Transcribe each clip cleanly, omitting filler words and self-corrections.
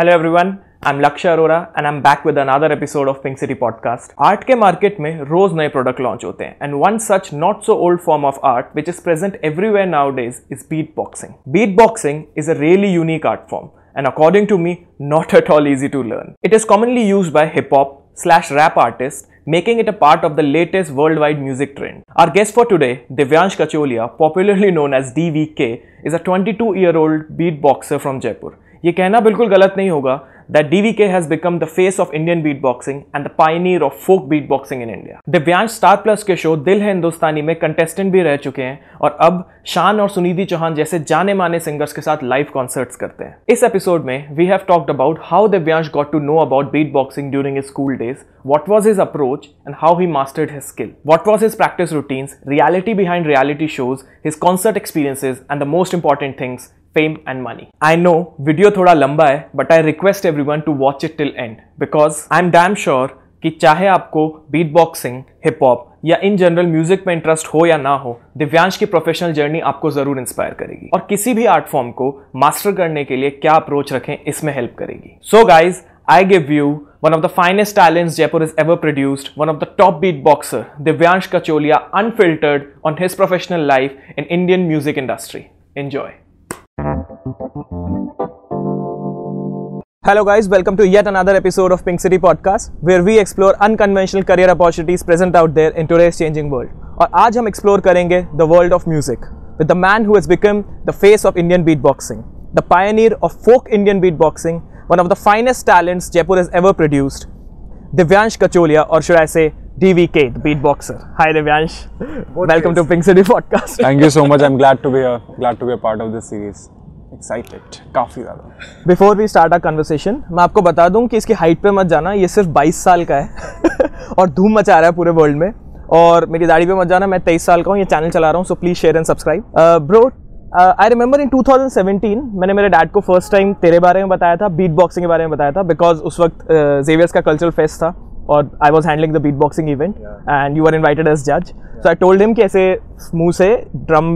Hello everyone, I am Lakshya Arora and I am back with another episode of Pink City podcast. Art के market में रोज नए product launch होते हैं and one such not so old form of art which is present everywhere now days is beat boxing. Beat boxing is a really unique art form and according to me not at all easy to learn. It is commonly used by hip hop / rap artist, making it a part of the latest worldwide music trend. Our guest for today, Divyansh Kacholia, popularly known as DVK, is a 22-year-old beatboxer from Jaipur. ये कहना बिल्कुल गलत नहीं होगा that DVK has become the face of Indian beatboxing and the pioneer of folk beatboxing in India. Divyansh Star Plus के show Dil Hai हिंदुस्तानी में contestant भी रह चुके हैं और अब शान और सुनिधि चौहान जैसे जाने माने सिंगर्स के साथ लाइव कॉन्सर्ट्स करते हैं। इस एपिसोड में we have talked about how Divyansh got to know about beatboxing during his school days, what was his approach and how he mastered his skill, what was his practice routines, reality behind reality shows, his concert experiences and the most important things, fame and money. I know video थोड़ा लंबा है but I request everyone to watch it till end because I'm damn sure कि चाहे आपको beatboxing, hip hop या in general music में interest हो या ना हो, दिव्यांश की प्रोफेशनल जर्नी आपको जरूर इंस्पायर करेगी और किसी भी आर्ट फॉर्म को मास्टर करने के लिए क्या अप्रोच रखें इसमें हेल्प करेगी। So guys, I give you one of the finest talents Jaipur has ever produced, one of the top beatboxer, Divyansh Kacholia, unfiltered on his professional life in Indian music industry. Enjoy. Hello guys, welcome to yet another episode of Pink City Podcast, where we explore unconventional career opportunities present out there in today's changing world. और आज हम explore करेंगे the world of music with the man who has become the face of Indian beatboxing, the pioneer of folk Indian beatboxing. One of the finest talents Jaipur has ever produced, Divyansh Kacholia, or should I say DVK, the beatboxer. Hi Divyansh, welcome to Pink City Podcast. Thank you so much. I'm glad to be here. Glad to be a part of this series. Excited. काफी ज़्यादा. Before we start our conversation, मैं आपको बता दूँ कि इसकी height पे मत जाना. ये सिर्फ 22 साल का है और धूम मचा रहा है पूरे वर्ल्ड में. और मेरी दाढ़ी पे मत जाना. मैं 23 साल का हूँ. ये चैनल चला रहा हूँ. So please share and subscribe. Bro. I remember in 2017 मैंने मेरे डैड को फर्स्ट टाइम तेरे बारे में बताया था, बीट बॉक्सिंग के बारे में बताया था, बिकॉज उस वक्त Xavier's का कल्चरल फेस्ट था और I was handling the beat boxing event and you are invited as जज। सो आई टोल्ड हिम कि ऐसे मुँह से ड्रम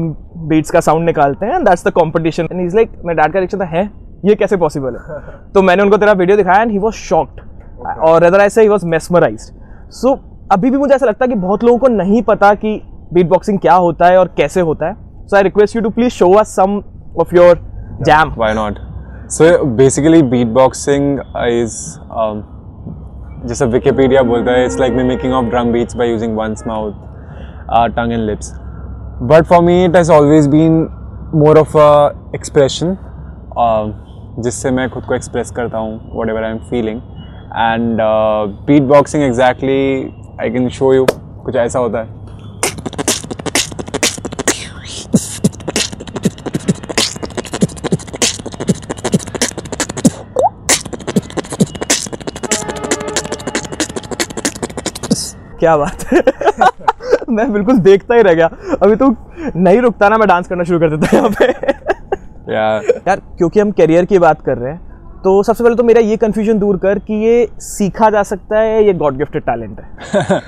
बीट्स का साउंड निकालते हैं and that's the competition and is like, मेरे डैड का रिएक्शन था, है ये कैसे पॉसिबल है? तो मैंने उनको तेरा वीडियो दिखाया एंड ही वॉज शॉक्ड और rather I say he was mesmerise. सो अभी भी मुझे ऐसा लगता है कि बहुत लोगों को नहीं पता कि बीट बॉक्सिंग क्या होता है और कैसे होता है। So I request you to please show us some of your jam. Yeah, why not? So basically beatboxing is just a Wikipedia बोलता है, it's like mimicking of drum beats by using one's mouth, tongue and lips. But for me it has always been more of a expression, जिससे मैं खुद को express करता हूँ, whatever I'm feeling. And beatboxing exactly, I can show you, कुछ ऐसा होता है. क्या बात है मैं बिल्कुल देखता ही रह गया। अभी तो नहीं रुकता ना, मैं डांस करना शुरू कर देता यहाँ पे यार, क्योंकि हम करियर की बात कर रहे हैं तो सबसे पहले तो मेरा ये कंफ्यूजन दूर कर कि ये सीखा जा सकता है, ये गॉड गिफ्टेड टैलेंट है?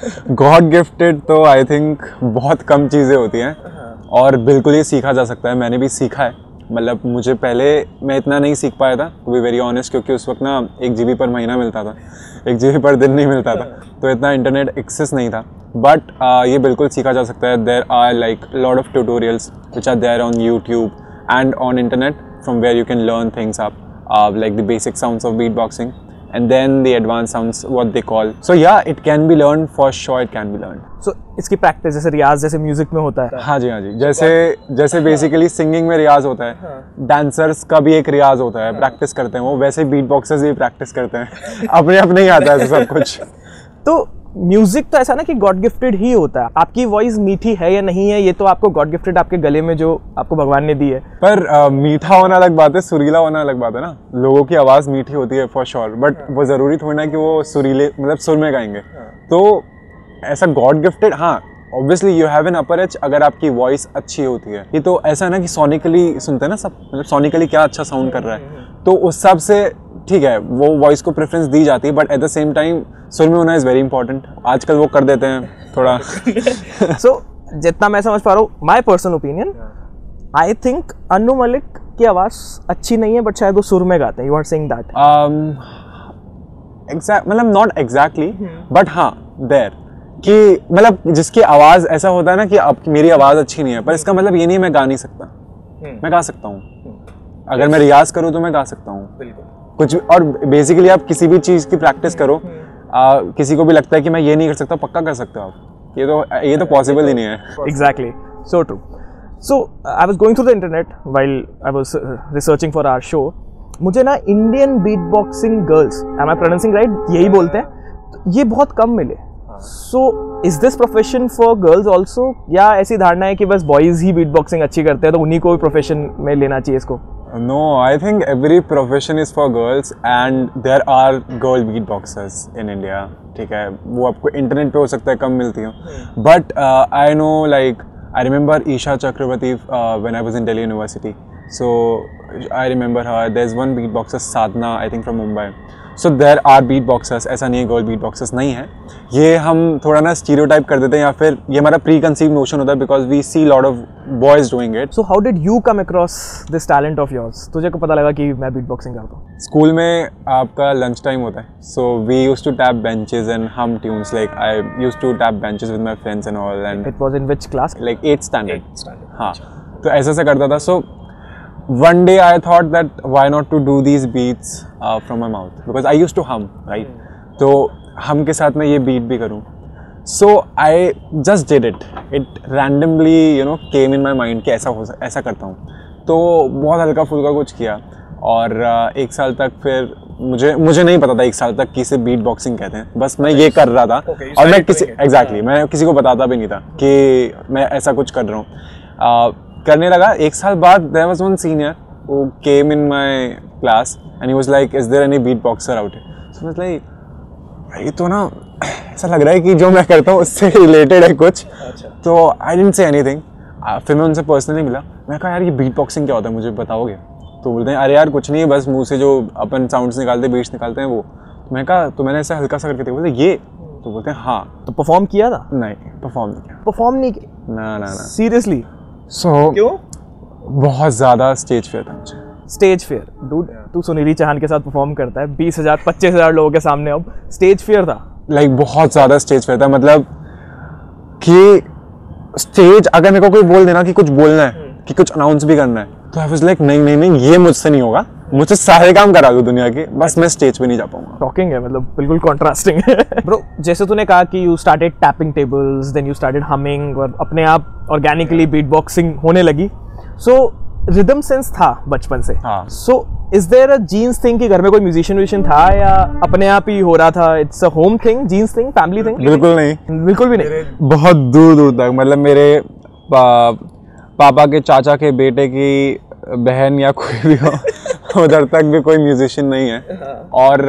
गॉड गिफ्टेड तो आई थिंक बहुत कम चीज़ें होती हैं और बिल्कुल ये सीखा जा सकता है। मैंने भी सीखा है, मतलब मुझे पहले मैं इतना नहीं सीख पाया था टू बी वेरी ऑनेस्ट, क्योंकि उस वक्त ना 1 GB पर महीना मिलता था, 1 GB पर दिन नहीं मिलता था, तो इतना इंटरनेट एक्सेस नहीं था। बट ये बिल्कुल सीखा जा सकता है। There are like lot of tutorials which are there on YouTube and on internet from where you can learn things up like the basic sounds of beat boxing and then the advanced sounds what they call. So yeah, it can be learned for sure, it can be learned. So इसकी practice जैसे रियाज जैसे music में होता है? हाँ जी हाँ जी, जैसे basically singing में रियाज होता है, डांसर्स का भी एक रियाज होता है, प्रैक्टिस करते हैं वो, वैसे बीट बॉक्सर्स भी प्रैक्टिस करते हैं, अपने आप नहीं आता है सब कुछ। तो म्यूजिक तो ऐसा ना कि गॉड गिफ्टेड ही होता है। आपकी वॉइस मीठी है या नहीं है ये तो आपको गॉड गिफ्टेड, आपके गले में जो आपको भगवान ने दी है, पर मीठा होना अलग बात है, सुरीला होना अलग बात है ना। लोगों की आवाज़ मीठी होती है फॉर श्योर, बट वो ज़रूरी थोड़ी ना कि वो सुरीले मतलब सुर में गाएंगे। तो ऐसा गॉड गिफ्टेड, हाँ obviously you have an upper edge अगर आपकी वॉइस अच्छी होती है। ये तो ऐसा है ना कि सोनिकली सुनते हैं ना सब, मतलब सोनिकली क्या अच्छा साउंड कर रहा है तो उस हिसाब से ठीक है वो वॉइस को प्रेफरेंस दी जाती है, but at the same time सुर में होना इज़ वेरी इंपॉर्टेंट। आजकल वो कर देते हैं थोड़ा। सो जितना मैं समझ पा रहा हूँ, my personal opinion I think Annu Malik की आवाज़ अच्छी नहीं है बट शायद वो सुर में गाते हैं. You are saying that exact मतलब नॉट एग्जैक्टली बट हाँ देयर कि मतलब जिसकी आवाज़ ऐसा होता है ना कि अब मेरी आवाज़ अच्छी नहीं है पर इसका मतलब ये नहीं मैं गा नहीं सकता. मैं गा सकता हूँ अगर मैं रियाज करूँ तो मैं गा सकता हूँ कुछ. और बेसिकली आप किसी भी चीज़ की प्रैक्टिस करो किसी को भी लगता है कि मैं ये नहीं कर सकता पक्का कर सकते हो आप. ये तो पॉसिबल ही नहीं है. Exactly so true. So I was going through the internet while I was researching for our show. मुझे ना Indian beat boxing girls am I pronouncing right यही बोलते हैं ये बहुत कम मिले. So is this profession for girls also या ऐसी धारणा है कि बस बॉयज ही बीट बॉक्सिंग अच्छी करते हैं तो उन्हीं को भी प्रोफेशन में लेना चाहिए इसको. No I think every profession is for girls and there are girl beat boxers in India. ठीक है वो आपको इंटरनेट पे हो सकता है कम मिलती हो but I know like I remember Isha Chakraborty when I was in Delhi university. So I remember her there is one beat boxer Sadhana I think from Mumbai. So there are beat boxers. ऐसा नहीं है गर्ल बीट बॉक्सर्स नहीं है. ये हम थोड़ा ना stereotype कर देते हैं या फिर ये हमारा प्री कंसीव नोशन होता है because we see lot of boys doing it. So how did you come across this talent of yours. तुझे को पता लगा कि मैं बीट बॉक्सिंग करता हूँ. स्कूल में आपका लंच टाइम होता है so we use to tap benches and hum tunes like I use to tap benches with my friends and all and it was in which class like 8th standard. हाँ तो ऐसा ऐसा करता था. सो one day I thought that why not to do these beats from my mouth because I used to hum right. तो hum के साथ मैं ये beat भी करूँ. So I just did it. It randomly you know came in my mind कि ऐसा करता हूँ. तो बहुत हल्का फुल्का कुछ किया और एक साल तक फिर मुझे नहीं पता था एक साल तक किसे बीट बॉक्सिंग कहते हैं. बस मैं ये कर रहा था और मैं किसी मैं किसी को बताता भी नहीं था कि मैं ऐसा कुछ कर रहा हूँ. करने लगा एक साल बाद. There was one senior who came in my class and he was like is there any beat boxer out here. So like ये तो ना ऐसा लग रहा है कि जो मैं करता हूँ उससे रिलेटेड है कुछ. तो आई डिडंट से एनीथिंग. फिर मैं उनसे पर्सनली मिला. मैं कहा यार ये बीट बॉक्सिंग क्या होता है मुझे बताओगे. तो बोलते हैं अरे यार कुछ नहीं है बस मुँह से जो अपन साउंड्स निकालते बीट्स निकालते हैं वो. मैं कहा तो मैंने ऐसा हल्का सा करके देखा. बोलते ये तो बोलते हैं हाँ. तो परफॉर्म किया था. नहीं परफॉर्म नहीं किया. परफॉर्म नहीं किया ना सीरियसली. क्यों? बहुत ज़्यादा स्टेज फेयर था मुझे. Stage fear dude. तू सुनीधि चौहान के साथ परफॉर्म करता है 20,000 25,000 लोगों के सामने. अब स्टेज फेयर था लाइक बहुत ज़्यादा स्टेज फेयर था. मतलब कि स्टेज अगर मेरे को कोई बोल देना कि कुछ बोलना है कि कुछ अनाउंस भी करना है तो आई वाज लाइक नहीं नहीं नहीं ये मुझसे नहीं होगा. मुझे सारे काम करा दो दुनिया के बस मैं स्टेज पे नहीं जा पाऊंगा. टॉकिंग है मतलब बिल्कुल कॉन्ट्रास्टिंग है ब्रो. जैसे तूने कहा कि you started tapping tables then you started humming और अपने आप ऑर्गेनिकली बीट बॉक्सिंग होने लगी. सो रिदम सेंस था बचपन से. So is there a genes thing कि घर में कोई म्यूजिशियन था या अपने आप ही हो रहा था. It's a home thing genes thing family thing. बिल्कुल नहीं बिल्कुल भी नहीं. बहुत दूर दूर तक मतलब मेरे पापा के चाचा के बेटे की बहन या कोई भी हो उधर तक भी कोई म्यूजिशियन नहीं है. और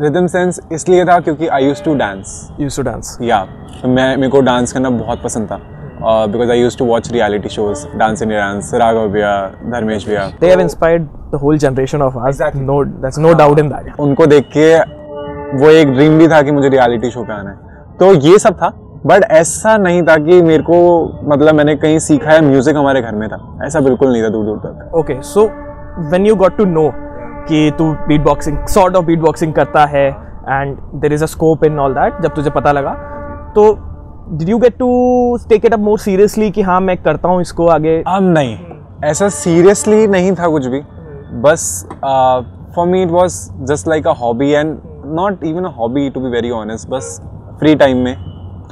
रिदम सेंस इसलिए था क्योंकि आई यूज टू डांस या मेरे को डांस करना बहुत पसंद था because I use to watch reality shows dance India dance Raghav भैया धर्मेश भैया. They have inspired the whole generation of us. No that's no doubt in that. उनको देख के वो एक ड्रीम भी था कि मुझे रियलिटी शो पे आना है. तो ये सब था बट ऐसा नहीं था कि मेरे को मतलब मैंने कहीं सीखा है. म्यूजिक हमारे घर में था ऐसा बिल्कुल नहीं था दूर दूर तक. Okay so when you got to know कि तू beat boxing sort of beat boxing करता है and there is a scope in all that जब तुझे पता लगा तो did you get to take it up more seriously कि हाँ मैं करता हूँ इसको आगे. नहीं ऐसा सीरियसली नहीं था कुछ भी. बस for me it was just like a hobby and not even a hobby to be very honest. बस फ्री टाइम में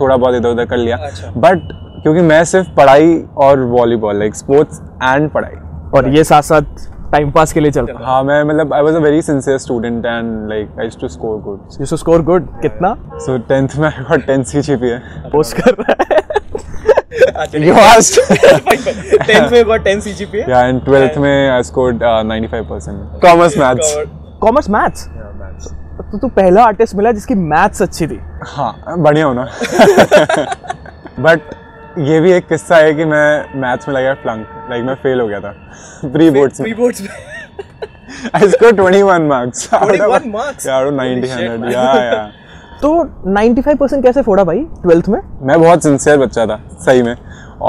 थोड़ा बहुत इधर उधर कर लिया. बट क्योंकि मैं सिर्फ पढ़ाई और वॉलीबॉल लाइक स्पोर्ट्स एंड पढ़ाई और ये साथ साथ टाइम पास के लिए चलता है. हाँ मैं मतलब I was a very sincere student and like I used to score good. You used to score good कितना. सो 10th में आई गॉट 10 सीजीपीए. पोस्ट कर रहा है अच्छा यू आस्क्ड 10th में गॉट 10 सीजीपीए या एंड 12th में आई स्कोर्ड 95%. कॉमर्स मैथ्स तो तू पहला आर्टिस्ट मिला जिसकी मैथ्स अच्छी थी. हाँ बढ़िया हो ना. बट ये भी एक किस्सा है कि मैं मैथ्स में लगा फ्लंक लाइक मैं फेल हो गया था प्री बोर्ड्स में आई स्कोर 21 मार्क्स. 21 मार्क्स यार 90 या तो 95% कैसे फोड़ा भाई 12th में. मैं बहुत सिंसियर बच्चा था सही में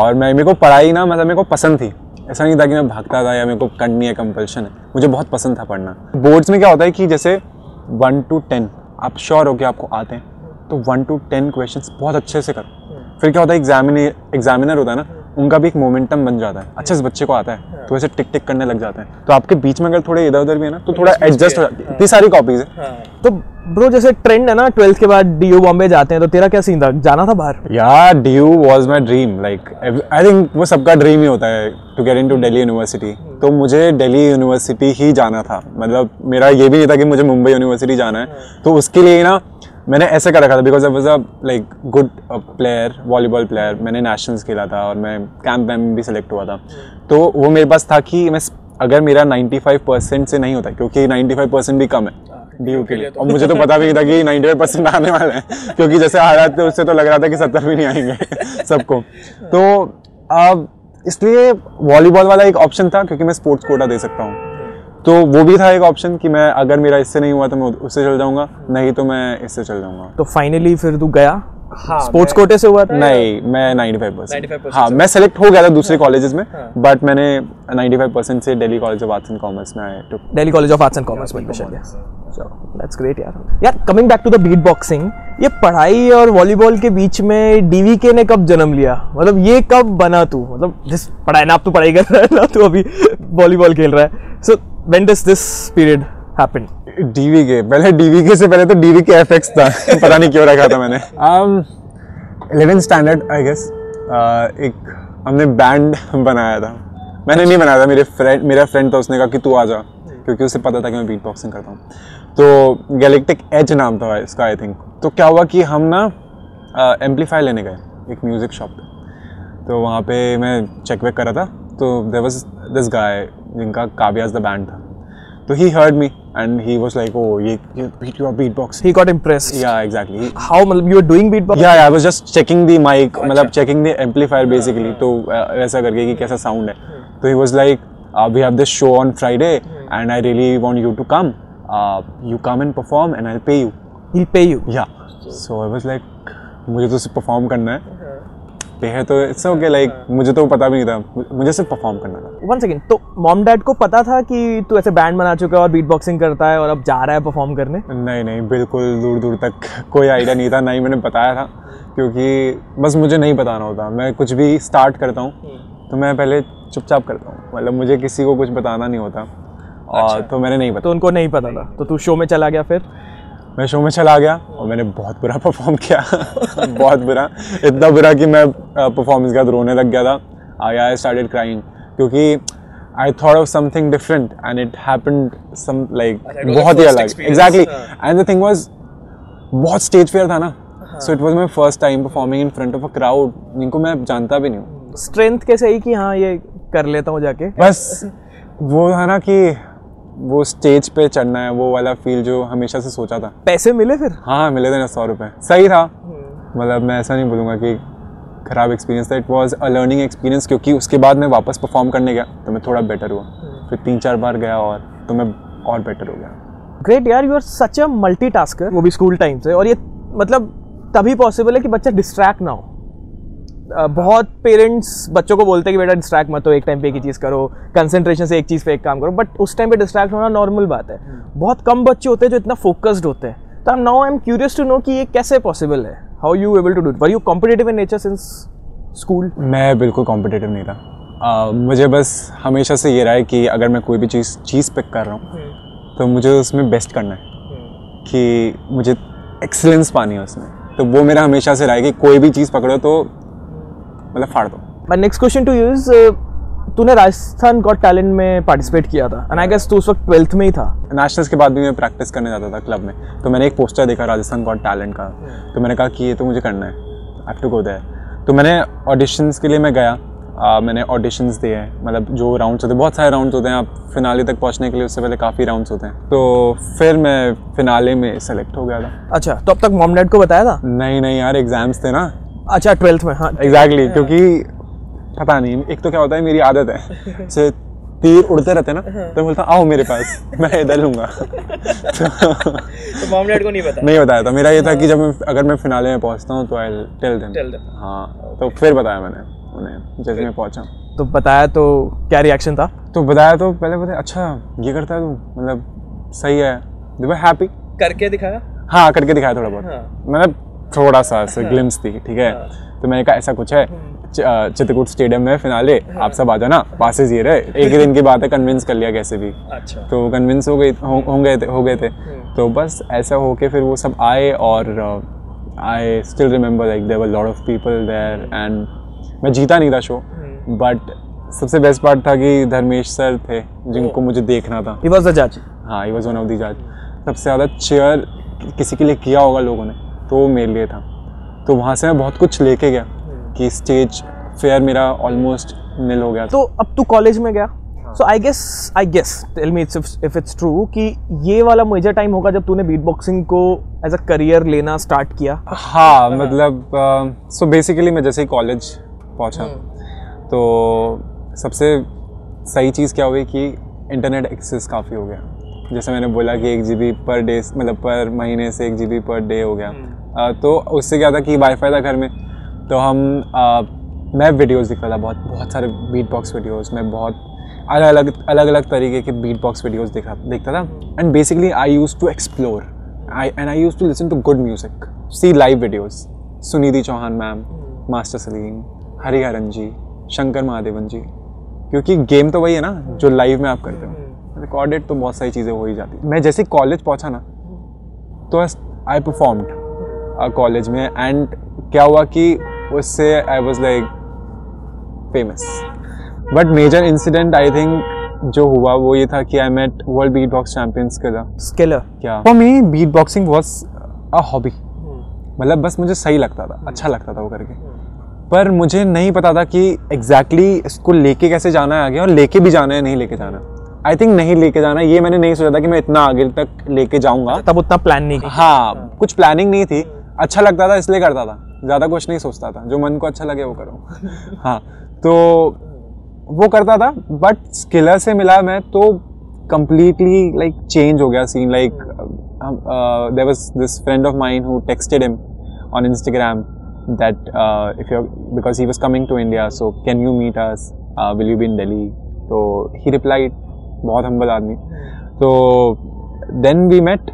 और मैं मेरे को पढ़ाई ना मतलब मेरे को पसंद थी ऐसा नहीं था कि मैं भागता था या मेरे को करनी है कंपल्शन है, मुझे बहुत पसंद था पढ़ना। बोर्ड्स में क्या होता है कि जैसे 1 to 10 आप श्योर हो कि आपको आते हैं तो 1 to 10 क्वेश्चंस बहुत अच्छे से करो। फिर क्या होता है एग्जामिनर होता है ना, उनका भी एक मोमेंटम बन जाता है, अच्छे से बच्चे को आता है तो वैसे टिक टिक करने लग जाते हैं। तो आपके बीच में अगर थोड़े इधर उधर भी है ना तो थोड़ा एडजस्ट हो जाता है। इतनी सारी कॉपीज है तो ब्रो जैसे ट्रेंड है ना, 12th के बाद DU बॉम्बे जाते हैं, तो तेरा क्या सीन था, जाना था बाहर? यार DU was my dream, like I think वो सबका ड्रीम ही होता है to get into Delhi university. तो मुझे दिल्ली यूनिवर्सिटी ही जाना था, मतलब मेरा ये भी नहीं था कि मुझे मुंबई यूनिवर्सिटी जाना है। तो उसके लिए ना मैंने ऐसे कर रखा था because I was a like good player, volleyball player, मैंने नेशनल्स खेला था और मैं कैंप में भी सिलेक्ट हुआ था। तो वो मेरे पास था कि मैं अगर मेरा 95% से नहीं होता, क्योंकि 95% भी कम है DU के लिए, और मुझे तो पता भी नहीं था कि 95% आने वाले हैं, क्योंकि जैसे आ रहा था उससे तो लग रहा था कि 70 भी नहीं आएंगे सबको। तो अब इसलिए वॉलीबॉल वाला एक ऑप्शन था क्योंकि मैं स्पोर्ट्स कोटा दे सकता हूँ, तो वो भी था एक ऑप्शन कि मैं अगर मेरा इससे नहीं हुआ तो मैं उससे चल जाऊंगा, नहीं तो मैं इससे चल जाऊंगा। तो फाइनली फिर तू गया? हाँ, स्पोर्ट्स कोटे से हुआ? नहीं, मैं 95%। हाँ, मैं सेलेक्ट हो गया था दूसरे कॉलेजेस में, बट मैंने 95% से Delhi college of arts and commerce में आया, Delhi college of arts and commerce में एडमिशन लिया। सो दैट्स ग्रेट यार। यार coming back to the beat boxing, ये पढ़ाई और वॉलीबॉल के बीच में DVK ने कब जन्म लिया, मतलब ये कब बना तू, मतलब जिस पढ़ाई ना आप तो पढ़ाई कर रहा है ना तू अभी वॉलीबॉल खेल रहा है, so when does this period happen? DVK, पहले DVK से पहले तो DVK FX था पता नहीं क्यों रखा था मैंने। 11 स्टैंडर्ड आई गेस एक हमने बैंड बनाया था, मैंने नहीं बनाया था, मेरा फ्रेंड था, उसने कहा कि तू आ जा, क्योंकि उसे पता था कि मैं बीट बॉक्सिंग करता हूँ। तो गैलेक्टिक एज नाम था इसका आई थिंक। तो क्या हुआ कि हम ना एम्पलीफायर लेने गए एक म्यूज़िक शॉप पे, तो वहाँ पे मैं चेक वेक कर रहा था, तो देयर वाज दिस गाय जिनका काव्याज द बैंड था, तो he heard me and he was like oh ये beat box, he got impressed. Yeah exactly, how मतलब you are doing beat box? Yeah I was just checking the mic, मतलब checking the amplifier basically, तो ऐसा करके कि कैसा sound है। तो he was like we have this show on Friday and I really want you to come, you come and perform and I'll pay you. He'll pay you? Yeah. So I was like, मुझे तो सिर्फ perform करना है, पे है तो it's okay, like मुझे तो पता भी नहीं था, मुझे सिर्फ परफॉर्म करना था। वन सेकेंड, तो मॉम डैड को पता था कि तू ऐसे बैंड बना चुका है और बीट बॉक्सिंग करता है और अब जा रहा है परफॉर्म करने? नहीं नहीं, बिल्कुल दूर दूर तक कोई आइडिया नहीं था, ना ही मैंने बताया था, क्योंकि बस मुझे नहीं बताना होता, मैं कुछ भी स्टार्ट करता हूँ तो मैं पहले चुपचाप करता हूँ, मतलब मुझे किसी को कुछ बताना नहीं होता। अच्छा। तो मैंने नहीं पता, तो उनको नहीं पता था। तो तू शो में चला गया? फिर मैं शो में चला गया और मैंने बहुत बुरा परफॉर्म किया बहुत बुरा, इतना बुरा कि मैं परफॉर्मेंस के बाद रोने लग गया था। आई स्टार्टेड क्राइंग क्योंकि I thought of something different and it happened some like बहुत ही अलग। Exactly, and the thing was बहुत स्टेज फेयर था ना, so it was my first time performing in front of a crowd जिनको मैं जानता भी नहीं हूँ। स्ट्रेंथ कैसे आई कि हाँ ये कर लेता हूँ जाके? बस वो था ना कि वो स्टेज पे चढ़ना है, वो वाला फील जो हमेशा से सोचा था। पैसे मिले फिर? हाँ मिले थे ना, 100 रुपये। सही था, मतलब मैं ऐसा नहीं बोलूँगा कि खराब एक्सपीरियंस था, it was a learning experience, क्योंकि उसके बाद मैं वापस परफॉर्म करने गया तो मैं थोड़ा बेटर हुआ, फिर 3-4 बार गया और तो मैं और बेटर हो गया। ग्रेट यार, you are such a multitasker, वो भी स्कूल टाइम से, और ये मतलब तभी पॉसिबल है कि बच्चा डिस्ट्रैक्ट ना हो। बहुत पेरेंट्स बच्चों को बोलते हैं कि बेटा डिस्ट्रैक्ट मत हो, एक टाइम पे एक ही चीज़ करो, कंसंट्रेशन से एक चीज़ पे एक काम करो, बट उस टाइम पे डिस्ट्रैक्ट होना नॉर्मल बात है। बहुत कम बच्चे होते हैं जो इतना फोकस्ड होते हैं। तो I am curious to know कि ये कैसे पॉसिबल है, how you able to do it, were you competitive in nature since school? मैं बिल्कुल कॉम्पिटिटिव नहीं था, मुझे बस हमेशा से ये रहा है कि अगर मैं कोई भी चीज़ पिक कर रहा हूँ तो मुझे उसमें बेस्ट करना है, कि मुझे एक्सीलेंस पानी है उसमें। तो वो मेरा हमेशा से रहा है कि कोई भी चीज़ पकड़ो तो मतलब फाड़ दो। My next question to you is, तूने राजस्थान गॉट टैलेंट में पार्टिसिपेट किया था एंड आई गेस तू उस वक्त 12th में ही था। नेशनल्स के बाद भी मैं प्रैक्टिस करने जाता था क्लब में, तो मैंने एक पोस्टर देखा राजस्थान गॉट टैलेंट का, तो मैंने कहा कि ये तो मुझे करना है, I have to go there. तो मैंने ऑडिशंस के लिए मैं गया, मैंने ऑडिशंस दिए, मतलब जो राउंड्स होते हैं, बहुत सारे राउंड्स होते हैं, आप फिनाले तक पहुंचने के लिए उससे पहले काफ़ी राउंड्स होते हैं, तो फिर मैं फिनाले में सेलेक्ट हो गया था। अच्छा, तो अब तक मॉम डैड को बताया था? नहीं नहीं यार, एग्जाम्स थे ना। अच्छा 12th में? हाँ एग्जैक्टली, क्योंकि पता नहीं, एक तो क्या होता है मेरी आदत है से तीर उड़ते रहते ना, तो बोलता आओ मेरे पास मैं इधर लूँगा तो मॉम डैड को नहीं बताया? नहीं बताया था। मेरा ये था कि जब मैं अगर मैं फिनाले में पहुँचता हूँ तो आई टेल देम। हाँ, तो फिर बताया मैंने उन्हें जैसे मैं पहुँचा। तो बताया तो क्या रिएक्शन था? तो बताया तो पहले पता अच्छा ये करता है तू, मतलब सही है, दे वर हैप्पी। करके दिखाया? हाँ करके दिखाया थोड़ा बहुत, मतलब थोड़ा सा ग्लिम्स थी, ठीक है। तो मैंने कहा ऐसा कुछ है, चित्रकूट स्टेडियम में फिनाले, आप सब आ जाना, पासेज ये रहे, एक ही दिन की बात है, कन्विंस कर लिया कैसे भी। अच्छा। तो कन्विंस हो गए थे। तो बस ऐसा हो के फिर वो सब आए और I still remember like there were lot of people there and मैं जीता नहीं था शो, बट सबसे बेस्ट पार्ट था कि धर्मेश सर थे जिनको मुझे देखना था। ही वाज द जज। हाँ he was one of the जज। सबसे ज़्यादा चेयर किसी के लिए किया होगा लोगों ने तो वो मेरे लिए था। तो वहाँ से मैं बहुत कुछ लेके गया कि स्टेज फेयर मेरा ऑलमोस्ट निल हो गया। तो अब तू कॉलेज में गया, so I guess tell me if it's true कि ये वाला मेजर टाइम होगा जब तूने बीट बॉक्सिंग को एज अ करियर लेना स्टार्ट किया। हाँ मतलब सो बेसिकली मैं जैसे ही कॉलेज पहुँचा तो सबसे सही चीज़ क्या हुई कि इंटरनेट एक्सेस काफ़ी हो गया। जैसे मैंने बोला कि 1 GB पर डे, मतलब पर महीने से 1 GB पर डे हो गया। तो उससे क्या था कि वाईफाई था घर में, तो हम मैं वीडियोस दिखता था बहुत सारे बीट बॉक्स वीडियोस, मैं बहुत अलग अलग तरीके के बीट बॉक्स वीडियोस देखता था। And basically I use to explore I use to listen to good music, see live videos, Sunidhi Chauhan ma'am, master Salim, Hariharan ji, Shankar Mahadevan ji, क्योंकि गेम तो वही है ना जो लाइव में आप करते हो, रिकॉर्डेड तो बहुत सारी चीज़ें हो ही जाती। मैं जैसे कॉलेज पहुंचा ना तो आई परफॉर्म्ड कॉलेज में एंड क्या हुआ कि उससे I was like famous. But major incident I think जो हुआ वो ये था कि I met world beat box champions का स्किलर। क्या for me beat boxing was a hobby, मतलब बस मुझे सही लगता था, अच्छा लगता था वो करके, पर मुझे नहीं पता था कि एग्जैक्टली इसको लेके कैसे जाना है आगे, और लेके भी जाना है नहीं लेके जाना। आई थिंक नहीं लेके जाना, ये मैंने नहीं सोचा था कि मैं इतना आगे तक लेके जाऊँगा, तब उतना प्लान नहीं था। हाँ कुछ प्लानिंग नहीं थी, अच्छा लगता था इसलिए करता था, ज़्यादा कुछ नहीं सोचता था, जो मन को अच्छा लगे वो करो। हाँ तो वो करता था। बट स्किलर से मिला मैं तो कम्प्लीटली लाइक चेंज हो गया scene. Like there was this friend of mine who texted him on Instagram that if you're, because he was coming to India, so can you meet us, will you be in Delhi? So he replied, बहुत humble आदमी। So then we met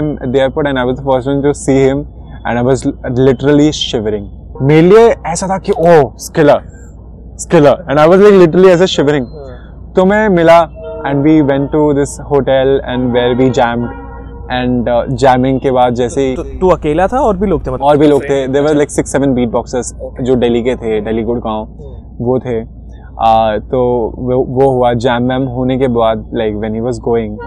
him at the airport and I was the first one to see him and I was literally shivering। मेरे लिए ऐसा था कि oh skiller and I was like literally ऐसे shivering। तो मैं मिला and we went to this hotel and where we jammed। And jamming के बाद जैसे तू अकेला था और भी लोग थे? मतलब और भी लोग थे, there were like 6-7 beat boxers जो दिल्ली के थे, दिल्ली गुड़गांव वो थे। तो वो हुआ जैम मैम होने के बाद like when he was going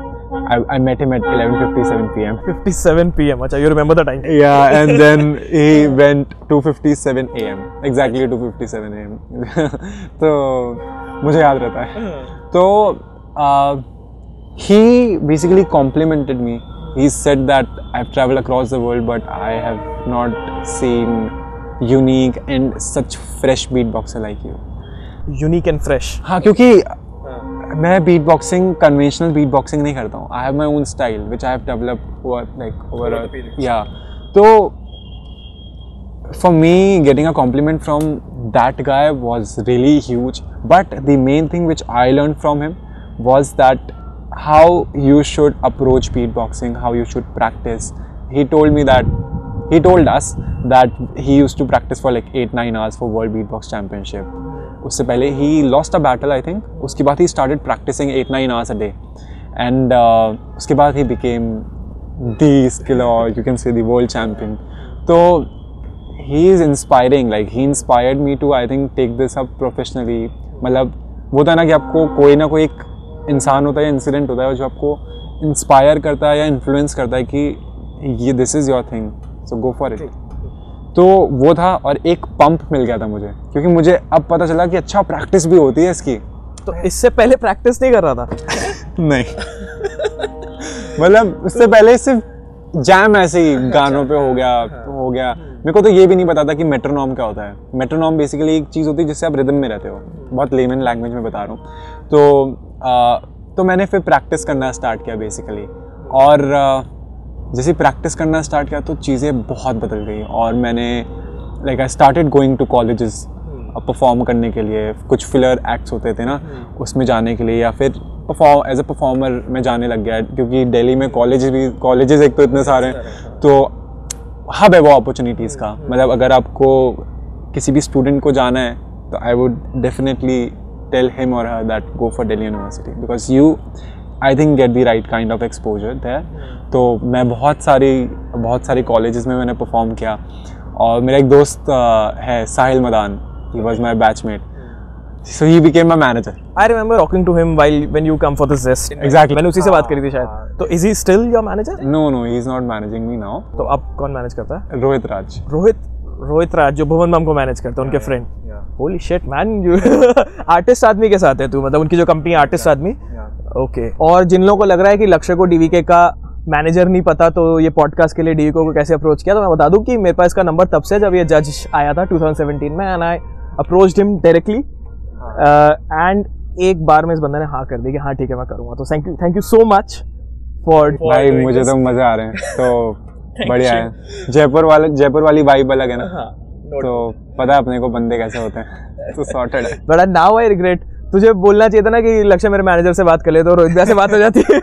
I met him at 11:57 PM 57 PM। अच्छा यू रिमेंबर द टाइम? या and then he went 2:57 AM exactly 2:57 AM। तो मुझे याद रहता है। तो he basically complimented me. He said that I've traveled across the world, but I have not seen unique and such fresh beatboxer like you. Unique and fresh. हाँ क्योंकि मैं beatboxing conventional beatboxing नहीं करता हूँ। I have my own style which I have developed over yeah। तो for me getting a compliment from that guy was really huge. But the main thing which I learned from him was that how you should approach beatboxing, how you should practice. He told us that he used to practice for like 8-9 hours for World Beatbox Championship. उससे पहले he lost a battle I think. उसके बाद he started practicing 8-9 hours a day and उसके बाद he became the skiller or you can say the world champion. So he is inspiring, like he inspired me to I think take this up professionally. मतलब वो था ना कि आपको कोई ना कोई एक इंसान होता है, इंसिडेंट होता है जो आपको इंस्पायर करता है या इन्फ्लुएंस करता है कि ये this is your thing, so go for it. तो वो था। और एक पंप मिल गया था मुझे, क्योंकि मुझे अब पता चला कि अच्छा प्रैक्टिस भी होती है इसकी। तो इससे पहले प्रैक्टिस नहीं कर रहा था? नहीं मतलब उससे पहले सिर्फ जैम ऐसे ही गानों पे हो गया। मेरे को तो ये भी नहीं पता था कि मेट्रोनॉम क्या होता है। मेट्रोनॉम बेसिकली एक चीज़ होती है जिससे आप रिदम में रहते हो, बहुत लेमन लैंग्वेज में बता रहा हूँ। तो मैंने फिर प्रैक्टिस करना स्टार्ट किया बेसिकली, और जैसे प्रैक्टिस करना स्टार्ट किया तो चीज़ें बहुत बदल गई। और मैंने like I started going to colleges perform करने के लिए, कुछ फिलर एक्ट्स होते थे ना उसमें जाने के लिए, या फिर परफॉर्म एज ए परफॉर्मर मैं जाने लग गया क्योंकि दिल्ली में कॉलेजेस एक तो इतने सारे हैं, तो हब है वो अपॉर्चुनिटीज़ का। मतलब अगर आपको किसी भी स्टूडेंट को जाना है तो I would definitely tell him और हर that go for Delhi university because you I think get the right kind of exposure there. तो मैं बहुत सारे कॉलेजेस में मैंने परफॉर्म किया और मेरा एक दोस्त है Sahil Madan, he was my batchmate, so he became my manager. I remember talking to him while when you come for the jest. Exactly, मैंने उसी से बात करी थी शायद। तो is he still your manager? No no, he is not managing me now. तो अब कौन मैनेज करता है? रोहित राज जो भुवन बाम को मैनेज करता है, उनके friend. Holy shit man, you artist आदमी के साथ है तू, मतलब उनकी जो कंपनी आर्टिस्ट आदमी। ओके, और जिन लोगों को लग रहा है कि लक्ष्य को डीवीके का मैनेजर नहीं पता तो ये पॉडकास्ट के लिए डीवीके को कैसे अप्रोच किया, तो मैं बता दूं कि मेरे पास इसका नंबर तब से जब ये जज आया था 2017 में, and I approached him directly and एक बार में इस बंदे ने हाँ कर दी कि हाँ ठीक है मैं करूँगा। तो thank you so much for. भाई मुझे तो मजे आ रहे हैं, तो बढ़िया है। जयपुर वाली वाइब अलग है ना, तो पता है अपने को बंदे कैसे होते हैं, तो सॉर्टेड है। बट नाउ आई रिग्रेट, तुझे बोलना चाहिए था ना कि लक्ष्य मेरे मैनेजर से बात कर ले तो रोहित से बात हो जाती है।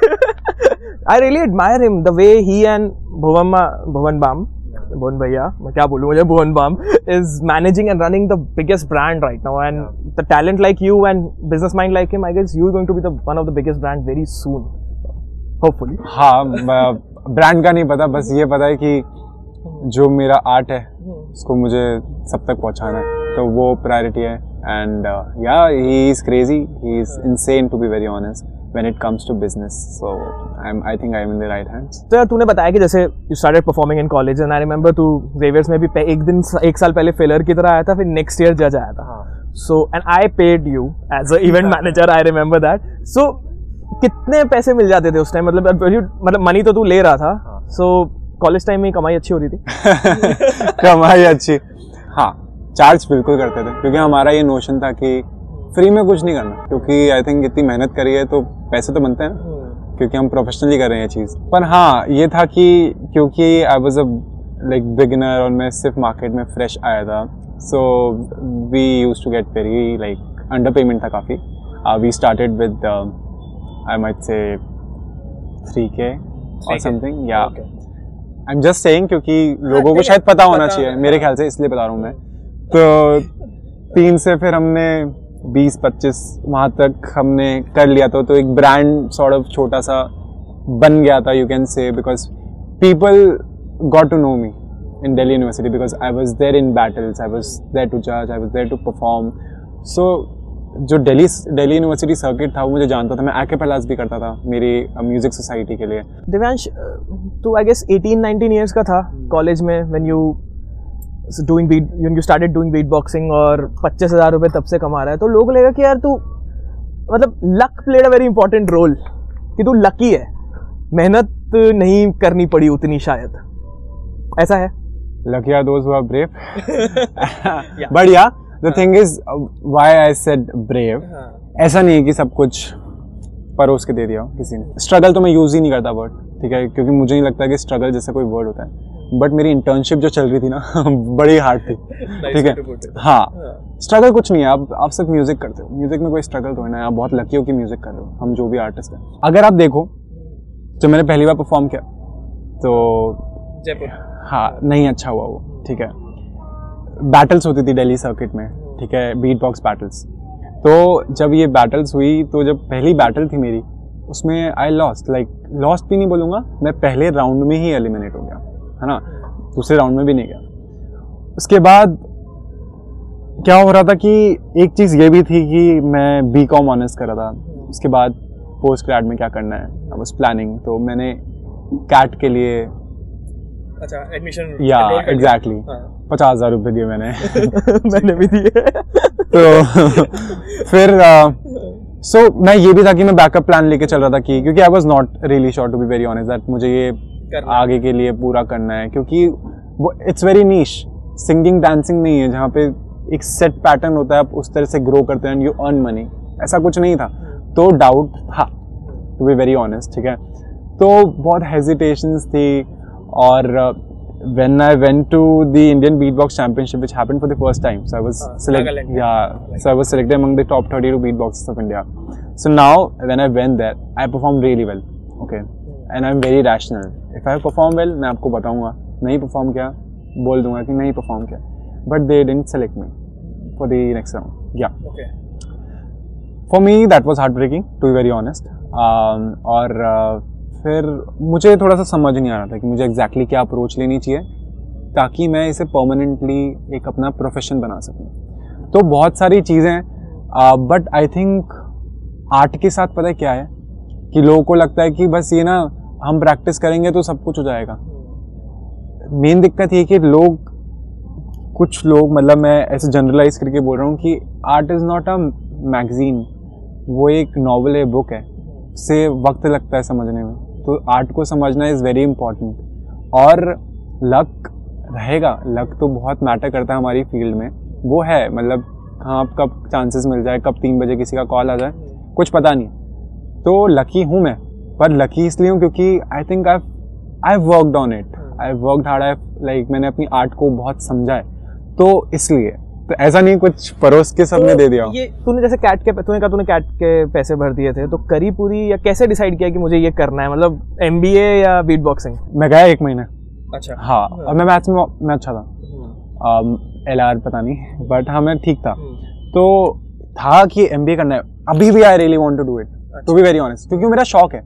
I really admire him the way he and Bhuvan भैया, मैं क्या बोलूँ, मुझे Bhuvan Bam is managing and running the biggest brand right now, and the talent like you and business mind like him, I guess you going to be the one of the biggest brand very soon hopefully. हाँ, brand का नहीं पता, बस ये पता है कि जो मेरा आर्ट है उसको मुझे सब तक पहुंचाना है, तो वो प्रायोरिटी है। एंड या he is crazy, he is insane to be very honest when it comes to business, so I think I am in the right hands. तो तूने बताया कि जैसे you started performing in college, and I remember तू Xavier's में भी एक साल पहले फेलर की तरह आया था, फिर नेक्स्ट ईयर जज आया था। So and I paid you as a event manager, I remember that. So कितने पैसे मिल जाते थे उस टाइम, मतलब मनी तो तू ले रहा था, सो कॉलेज टाइम में कमाई अच्छी हो रही थी? कमाई अच्छी, हाँ, चार्ज बिल्कुल करते थे क्योंकि हमारा ये नोशन था कि फ्री में कुछ नहीं करना, क्योंकि आई थिंक इतनी मेहनत करी है तो पैसे तो बनते हैं ना, क्योंकि हम प्रोफेशनली कर रहे हैं ये चीज़। पर हाँ ये था कि क्योंकि I was a like beginner और मैं सिर्फ मार्केट में फ्रेश आया था, so we use to get very like under payment था काफ़ी। We started with I might say 3K और समथिंग, या आई एम जस्ट सेइंग क्योंकि लोगों को शायद पता होना चाहिए, मेरे ख्याल से इसलिए बता रहा हूँ मैं। तो 3 से फिर हमने 20-25 वहाँ तक हमने कर लिया था, तो एक ब्रांड सॉर्ट ऑफ छोटा सा बन गया था, you can say, because people got to know me in Delhi university because I was there in battles, I was there to जज, I was there to perform. So जो दिल्ली यूनिवर्सिटी सर्किट था वो मुझे जानता था, मैं आके पलास भी करता था मेरी म्यूजिक सोसाइटी के लिए। दिव्यांश, तो आई गेस 18-19 ईयर्स का था कॉलेज में when you started doing beatboxing और 25,000 रुपये तब से कमा रहा है, तो लोग लेगा कि यार तू, मतलब luck played a very important role कि तू लकी है, मेहनत नहीं करनी पड़ी उतनी शायद, ऐसा है? Lucky are those who are brave. बढ़िया। The thing is why I said brave, ऐसा नहीं है कि सब कुछ परोस के दे दिया हो किसी ने। स्ट्रगल तो मैं यूज़ ही नहीं करता वर्ड, ठीक है, क्योंकि मुझे नहीं लगता कि स्ट्रगल जैसा कोई वर्ड होता है, बट मेरी इंटर्नशिप जो चल रही थी ना बड़ी हार्ड थी, ठीक है। हाँ, स्ट्रगल कुछ नहीं है, आप सिर्फ म्यूज़िक करते हो, म्यूज़िक में कोई स्ट्रगल थोड़ी ना है, आप बहुत लकी हो कि म्यूज़िक कर रहे हो। हम जो भी आर्टिस्ट हैं, अगर आप देखो जब मैंने पहली बार परफॉर्म किया तो जयपुर, हाँ, नहीं अच्छा हुआ वो, ठीक है, बैटल्स होती थी दिल्ली सर्किट में, ठीक है, बीट बॉक्स बैटल्स। तो जब ये बैटल्स हुई, तो जब पहली बैटल थी मेरी उसमें आई लॉस्ट भी नहीं बोलूँगा, मैं पहले राउंड में ही एलिमिनेट हो गया, है ना, दूसरे राउंड में भी नहीं गया। उसके बाद क्या हो रहा था कि एक चीज़ ये भी थी कि मैं BCom ऑनर्स कर रहा था, उसके बाद पोस्ट ग्रेड में क्या करना है, आई वाज प्लानिंग, तो मैंने कैट के लिए एडमिशन, या एग्जैक्टली 50,000 रुपये दिए मैंने। मैंने भी दिए। तो फिर मैं ये भी था कि मैं बैकअप प्लान लेके चल रहा था कि क्योंकि I was not really sure to be very honest that मुझे ये आगे के लिए पूरा करना है, क्योंकि वो it's very niche, singing dancing नहीं है जहाँ पे एक सेट पैटर्न होता है, आप उस तरह से ग्रो करते हैं एंड यू अर्न मनी, ऐसा कुछ नहीं था, तो डाउट था टू बी वेरी ऑनेस्ट, ठीक है। तो बहुत हेजिटेशंस थी और when I went to the Indian Beatbox Championship, which happened for the first time, so I was selected. Yeah, so I was selected among the top 32 beatboxers of India. So now, when I went there, I performed really well. Okay, and I'm very rational. If I perform well, मैं आपको बताऊँगा. नहीं perform किया, बोल दूँगा कि नहीं perform किया. But they didn't select me for the next round. Yeah. Okay. For me, that was heartbreaking, to be very honest. और फिर मुझे थोड़ा सा समझ नहीं आ रहा था कि मुझे exactly क्या अप्रोच लेनी चाहिए ताकि मैं इसे परमानेंटली एक अपना प्रोफेशन बना सकूं. तो बहुत सारी चीज़ें हैं, बट आई थिंक आर्ट के साथ पता है क्या है कि लोगों को लगता है कि बस ये ना हम प्रैक्टिस करेंगे तो सब कुछ हो जाएगा. मेन दिक्कत ये कि लोग, कुछ लोग, मतलब मैं ऐसे जनरलाइज करके बोल रहा हूँ कि art is not a magazine, वो एक नॉवल है, बुक है, से वक्त लगता है समझने में. तो आर्ट को समझना इज़ वेरी इम्पॉर्टेंट. और लक रहेगा, लक तो बहुत मैटर करता है हमारी फील्ड में, वो है, मतलब हाँ कब चांसेस मिल जाए, कब 3 बजे किसी का कॉल आ जाए, कुछ पता नहीं. तो लकी हूँ मैं, पर लकी इसलिए हूँ क्योंकि I think I worked on it, I worked hard, like मैंने अपनी आर्ट को बहुत समझा है, तो इसलिए. तो ऐसा नहीं कुछ परोस के सबने दे दिया. ये तूने जैसे तूने कैट के पैसे भर दिए थे, तो करी पूरी या कैसे डिसाइड किया कि मुझे ये करना है, मतलब MBA या बीट बॉक्सिंग? मैं गया 1 महीना. अच्छा. हाँ, और मैं मैथ्स में मैं अच्छा था, LR पता नहीं, बट हाँ मैं ठीक था. तो था कि MBA करना है, अभी भी I really want to do it, to be very honest, क्योंकि मेरा शौक है,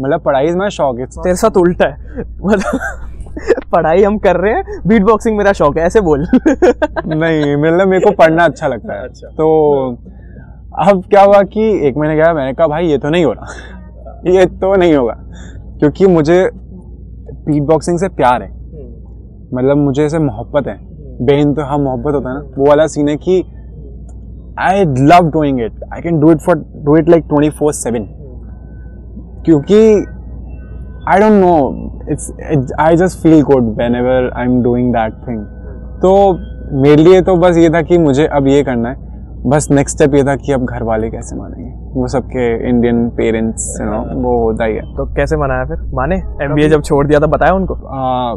मतलब पढ़ाई मेरा शौक है. तेरे साथ उल्टा है, मतलब पढ़ाई हम कर रहे हैं, बीट बॉक्सिंग मेरा शौक है, ऐसे बोल. नहीं, मतलब मेरे को पढ़ना अच्छा लगता है. अच्छा. तो अब क्या हुआ कि 1 महीने गया, मैंने कहा भाई ये तो नहीं हो रहा, ये तो नहीं होगा, क्योंकि मुझे बीट बॉक्सिंग से प्यार है, मतलब मुझे ऐसे मोहब्बत है, बेन तो हम मोहब्बत होता है ना, वो वाला सीन है कि I love doing it, I can do it like 24/7, क्योंकि I don't know, I just feel good whenever I'm doing that thing. तो मेरे लिए तो बस ये था कि मुझे अब ये करना है. बस नेक्स्ट स्टेप ये था कि अब घर वाले कैसे मानेंगे, वो सबके इंडियन पेरेंट्स यू नो वो होता ही है. तो कैसे मनाया फिर, माने MBA जब छोड़ दिया था? बताया उनको?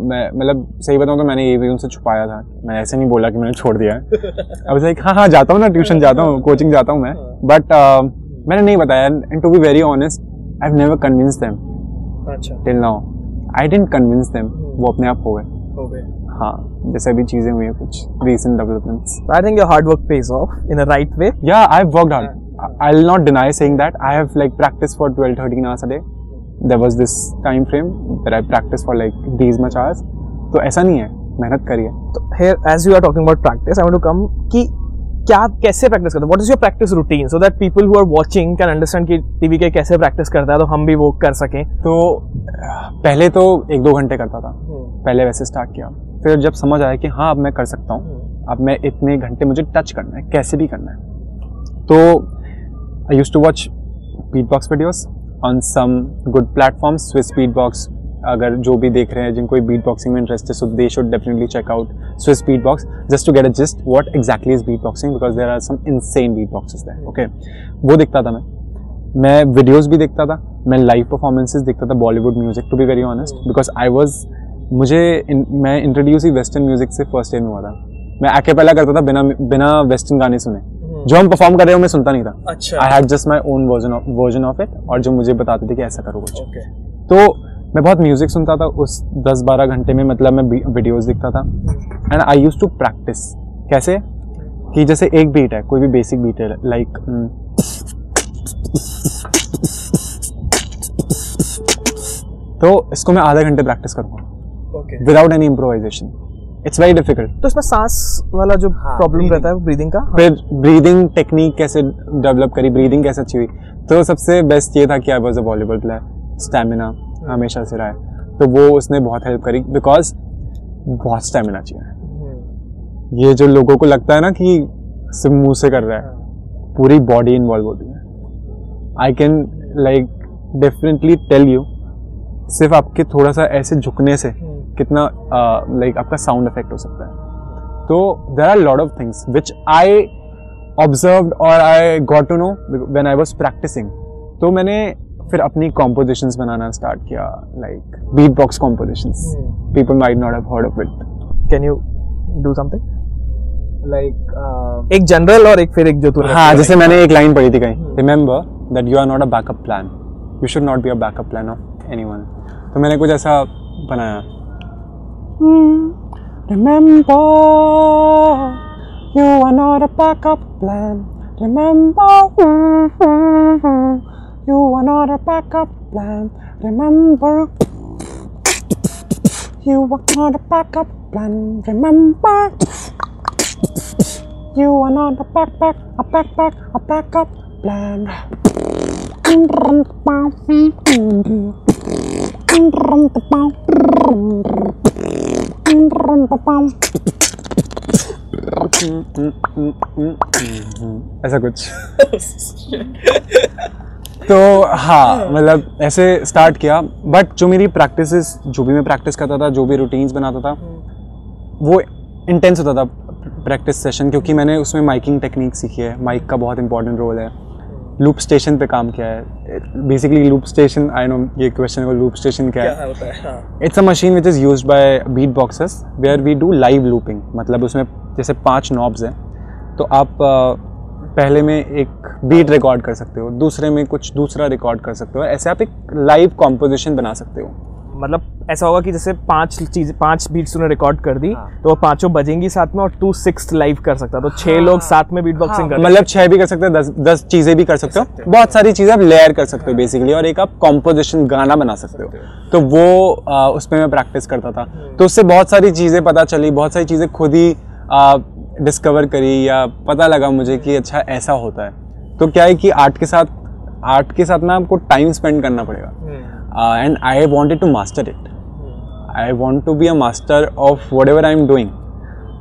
मैं मतलब सही बताऊँ तो मैंने ये भी उनसे छुपाया था, मैं ऐसे नहीं बोला कि मैंने छोड़ दिया है. अब जैसे हाँ हाँ जाता हूँ ना, ट्यूशन जाता हूँ, कोचिंग जाता हूँ मैं, बट मैंने नहीं बताया. And to be very honest, I have never convince them. अच्छा. Till now I didn't convince them, वो अपने आप हो गए. हाँ, जैसे अभी चीजें हुई हैं, कुछ recent developments. I think your hard work pays off in a right way. या I have worked hard, I will not deny saying that. I have like practice for 12-13 hours a day. There was this time frame that I practice for like these much hours. तो ऐसा नहीं है, मेहनत करी है. तो here as you are talking about practice, I want to come कि क्या आप कैसे प्रैक्टिस करते हो, what is your practice routine, so that people who are watching can understand कि DVK कैसे प्रैक्टिस करता है, तो हम भी वो कर सकें. तो पहले तो 1-2 घंटे करता था, पहले वैसे स्टार्ट किया, फिर जब समझ आया कि हाँ अब मैं कर सकता हूँ, अब मैं इतने घंटे मुझे टच करना है, कैसे भी करना है, तो I use to watch beat box videos on some good platform, Swiss beat box. अगर जो भी देख रहे हैं जिनको बीट बॉक्सिंग में इंटरेस्ट है, so they should definitely check out Swiss beat box just to get a gist what exactly is beat boxing, because there are some insane beat boxes there. Okay, वो देखता था मैं videos भी देखता था, मैं लाइव परफॉर्मेंसेस देखता था, Bollywood music, to be very honest, because मैं इंट्रोड्यूस ही वेस्टर्न म्यूजिक से फर्स्ट टाइम हुआ था. मैं एक्केपेला करता था बिना वेस्टर्न गाने सुने. जो हम परफॉर्म कर रहे हो मैं सुनता नहीं था. अच्छा. I had just my own version of it, और जो मुझे बताते थे कि ऐसा करो कुछ. Okay. तो मैं बहुत म्यूज़िक सुनता था उस 10-12 घंटे में, मतलब मैं वीडियोस दिखता था. And I use to practice कैसे कि जैसे एक बीट है, कोई भी बेसिक बीट है, लाइक तो इसको मैं आधा घंटे प्रैक्टिस करूँगा without any improvisation. It's very difficult. तो इसमें सांस वाला जो प्रॉब्लम रहता है वो ब्रीदिंग का. फिर ब्रीदिंग टेक्निक कैसे डेवलप करी, ब्रीदिंग कैसे अच्छी हुई, तो सबसे बेस्ट ये था कि I was a volleyball player, stamina हमेशा से रहा है, तो वो उसने बहुत हेल्प करी, बिकॉज बहुत स्टेमिना चाहिए. ये जो लोगों को लगता है ना कि सिर्फ मुंह से कर रहा है, पूरी बॉडी इन्वॉल्व होती है. I can like definitely tell you, सिर्फ आपके थोड़ा सा ऐसे झुकने से कितना लाइक आपका साउंड इफेक्ट हो सकता है. तो there are lot of things which I observed और I got to know when I was practicing. तो मैंने फिर अपनी कॉम्पोजिशंस बनाना स्टार्ट किया, like beatbox compositions. People might not have heard of it. Can you do something like एक general और एक फिर एक जो तूने? हां, जैसे मैंने एक लाइन पढ़ी थी कहीं, remember that you are not a backup plan, you should not be a backup plan of anyone. तो मैंने कुछ ऐसा बनाया, remember you are not a backup plan, remember you are not a backup plan, remember you are not a backup plan, remember you are not a backup plan, ऐसा कुछ। तो हाँ, मतलब ऐसे स्टार्ट किया। बट जो मेरी प्रैक्टिसेस, जो भी मैं प्रैक्टिस करता था, जो भी रूटीन्स बनाता था, वो इंटेंस होता था प्रैक्टिस सेशन, क्योंकि मैंने उसमें माइकिंग टेक्निक सीखी है। माइक का बहुत इंपॉर्टेंट रोल है। लूप स्टेशन पे काम किया है। Basically loop station, I know ये क्वेश्चन को लूप स्टेशन क्या है। It's a machine which is used by beat boxers where we do live looping. मतलब उसमें जैसे 5 नॉब्स हैं, तो आप पहले में एक बीट रिकॉर्ड कर सकते हो, दूसरे में कुछ दूसरा रिकॉर्ड कर सकते हो, ऐसे आप एक लाइव कॉम्पोजिशन बना सकते हो। मतलब ऐसा होगा कि जैसे 5 बीट्स उन्हें रिकॉर्ड कर दी, तो वो 5 बजेंगी साथ में, और 2/6 लाइव कर सकता है। तो 6 लोग साथ में बीट बॉक्सिंग कर, मतलब 6 भी कर सकते हैं, 10 चीज़ें भी कर सकते हो। बहुत सारी चीज़ें आप लेयर कर सकते हो बेसिकली, और एक आप कॉम्पोजिशन गाना बना सकते हो। तो वो उसमें मैं प्रैक्टिस करता था, तो उससे बहुत सारी चीज़ें पता चली, बहुत सारी चीज़ें खुद ही डिस्कवर करी, या पता लगा मुझे कि अच्छा ऐसा होता है। तो क्या है कि आर्ट के साथ ना आपको टाइम स्पेंड करना पड़ेगा। And I wanted to master it, I want to be a master of whatever I am doing.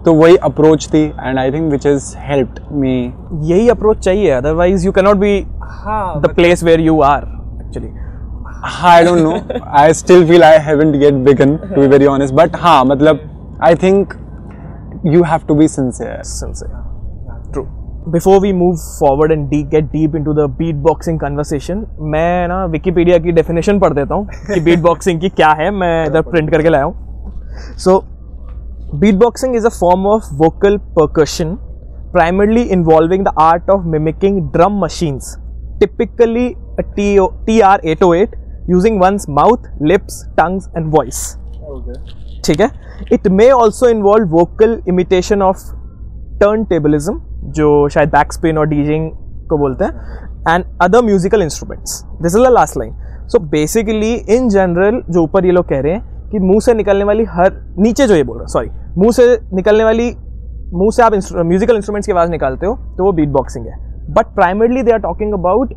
तो वही अप्रोच थी, and I think which is helped me. यही अप्रोच चाहिए, otherwise you can not be the place where you are actually. हाँ, I don't know, I still feel I haven't get begin to be very honest. But हाँ, मतलब I think you have to be sincere. True. Before we move forward and get deep into the beatboxing conversation, मैं ना Wikipedia की definition पढ़ देता हूँ कि beatboxing की क्या है। मैं इधर प्रिंट करके लाया हूँ। So, beatboxing is a form of vocal percussion primarily involving the art of mimicking drum machines, typically a TR-808, using one's mouth, lips, tongues and voice. ठीक है। It may also involve vocal imitation of turn टेबलिज्म, जो शायद back spin और DJing को बोलते हैं, and other musical instruments. This is the last line. So basically in general जो ऊपर ये लोग कह रहे हैं कि मुंह से निकलने वाली हर, नीचे जो ये बोल रहा है, सॉरी, मुंह से निकलने वाली, मुंह से आप म्यूजिकल इंस्ट्रूमेंट्स की आवाज़ निकालते हो, तो वो बीट बॉक्सिंग है। But primarily they are talking about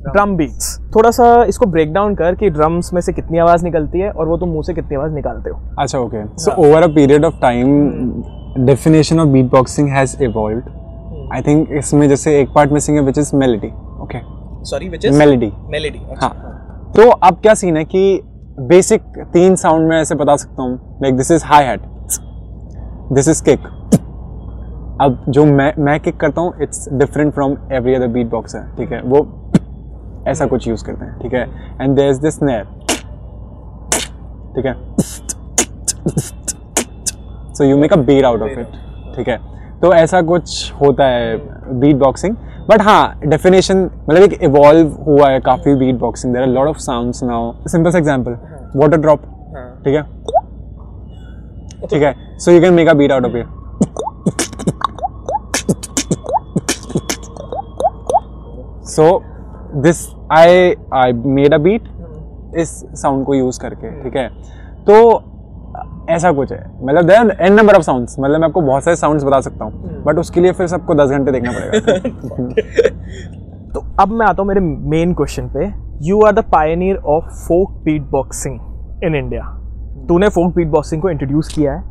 drum beats. थोड़ा सा इसको ब्रेक डाउन कर कि ड्रम्स में से कितनी आवाज निकलती है और वो तुम मुंह से कितनी आवाज निकालते हो। अच्छा, okay. So over a period of time definition of beat boxing has evolved. I think इसमें जैसे एक पार्ट मिसिंग है, which is melody. Okay, sorry, which is melody. हां, तो अब क्या सीन है कि बेसिक 3 साउंड में ऐसे बता सकता हूँ, like this is high hat, this is kick. अब जो मैं किक करता हूँ, it's different from every other beat boxer. ठीक है, वो ऐसा कुछ यूज करते हैं। ठीक है, and there is this snare. ठीक है, so you make a beat out of it. ठीक है, तो ऐसा कुछ होता है बीट बॉक्सिंग। बट हाँ, डेफिनेशन मतलब एक इवॉल्व हुआ है काफी beat boxing. There are lot of sounds now. Simple सा एग्जांपल, वाटर ड्रॉप। ठीक है, ठीक है, so you can make a beat out of it. So this I made a beat इस साउंड को यूज करके। ठीक है, तो ऐसा कुछ है। मतलब there are N number of sounds. मतलब मैं आपको बहुत सारे साउंड्स बता सकता हूँ, बट उसके लिए फिर सबको 10 घंटे देखना पड़ेगा। तो अब मैं आता हूँ मेरे मेन क्वेश्चन पे। You are the pioneer of folk beat boxing in India. तूने फोक बीट बॉक्सिंग को इंट्रोड्यूस किया है,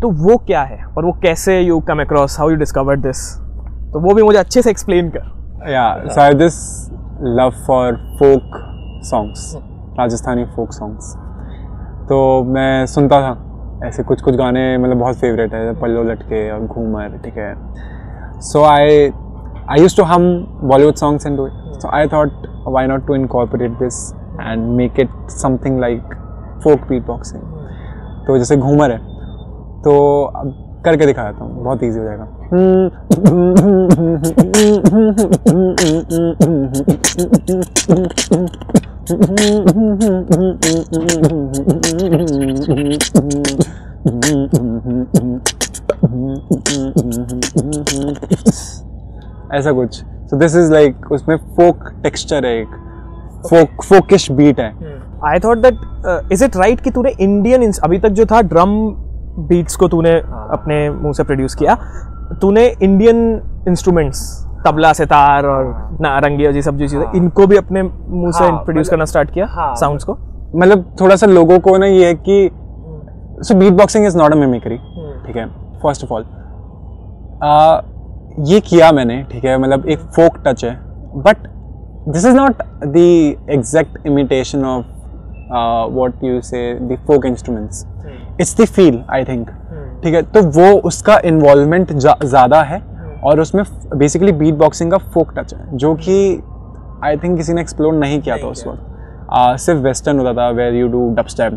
तो वो क्या है और वो कैसे you come across, how you discover this, तो वो भी मुझे अच्छे से एक्सप्लेन कर। Yeah, so I have this love for folk songs, Rajasthani folk songs। तो मैं सुनता था ऐसे कुछ कुछ गाने, मतलब बहुत फेवरेट है, पल्लो लटके और घूमर। ठीक है, so I use to hum Bollywood songs and do it. So I thought, why not to incorporate this and make it something like folk beat boxing. तो जैसे घूमर है तो करके दिखा देता हूँ, बहुत ईजी हो जाएगा, ऐसा कुछ. So this is like उसमें folk texture है, एक फोकिश बीट है. I thought that is it right कि तूने इंडियन, अभी तक जो था ड्रम बीट्स को तूने अपने मुंह से प्रोड्यूस किया, तूने इंडियन इंस्ट्रूमेंट्स तबला, सितार और नारंगी और ये सब जो चीज़ें, इनको भी अपने मुंह से प्रोड्यूस करना स्टार्ट किया साउंड्स को. मतलब थोड़ा सा लोगों को ना ये है कि so beat boxing is not a mimicry, ठीक है. फर्स्ट ऑफ ऑल ये किया मैंने, ठीक है, मतलब एक फोक टच है, but this is not the exact imitation of what you say the folk instruments. It's the feel, I think. ठीक है, तो वो उसका इन्वॉल्वमेंट ज़्यादा है और उसमें बेसिकली बीट बॉक्सिंग का फोक टच है जो कि आई थिंक किसी ने एक्सप्लोर नहीं किया था उस वक्त. सिर्फ वेस्टर्न होता था where you do dub step.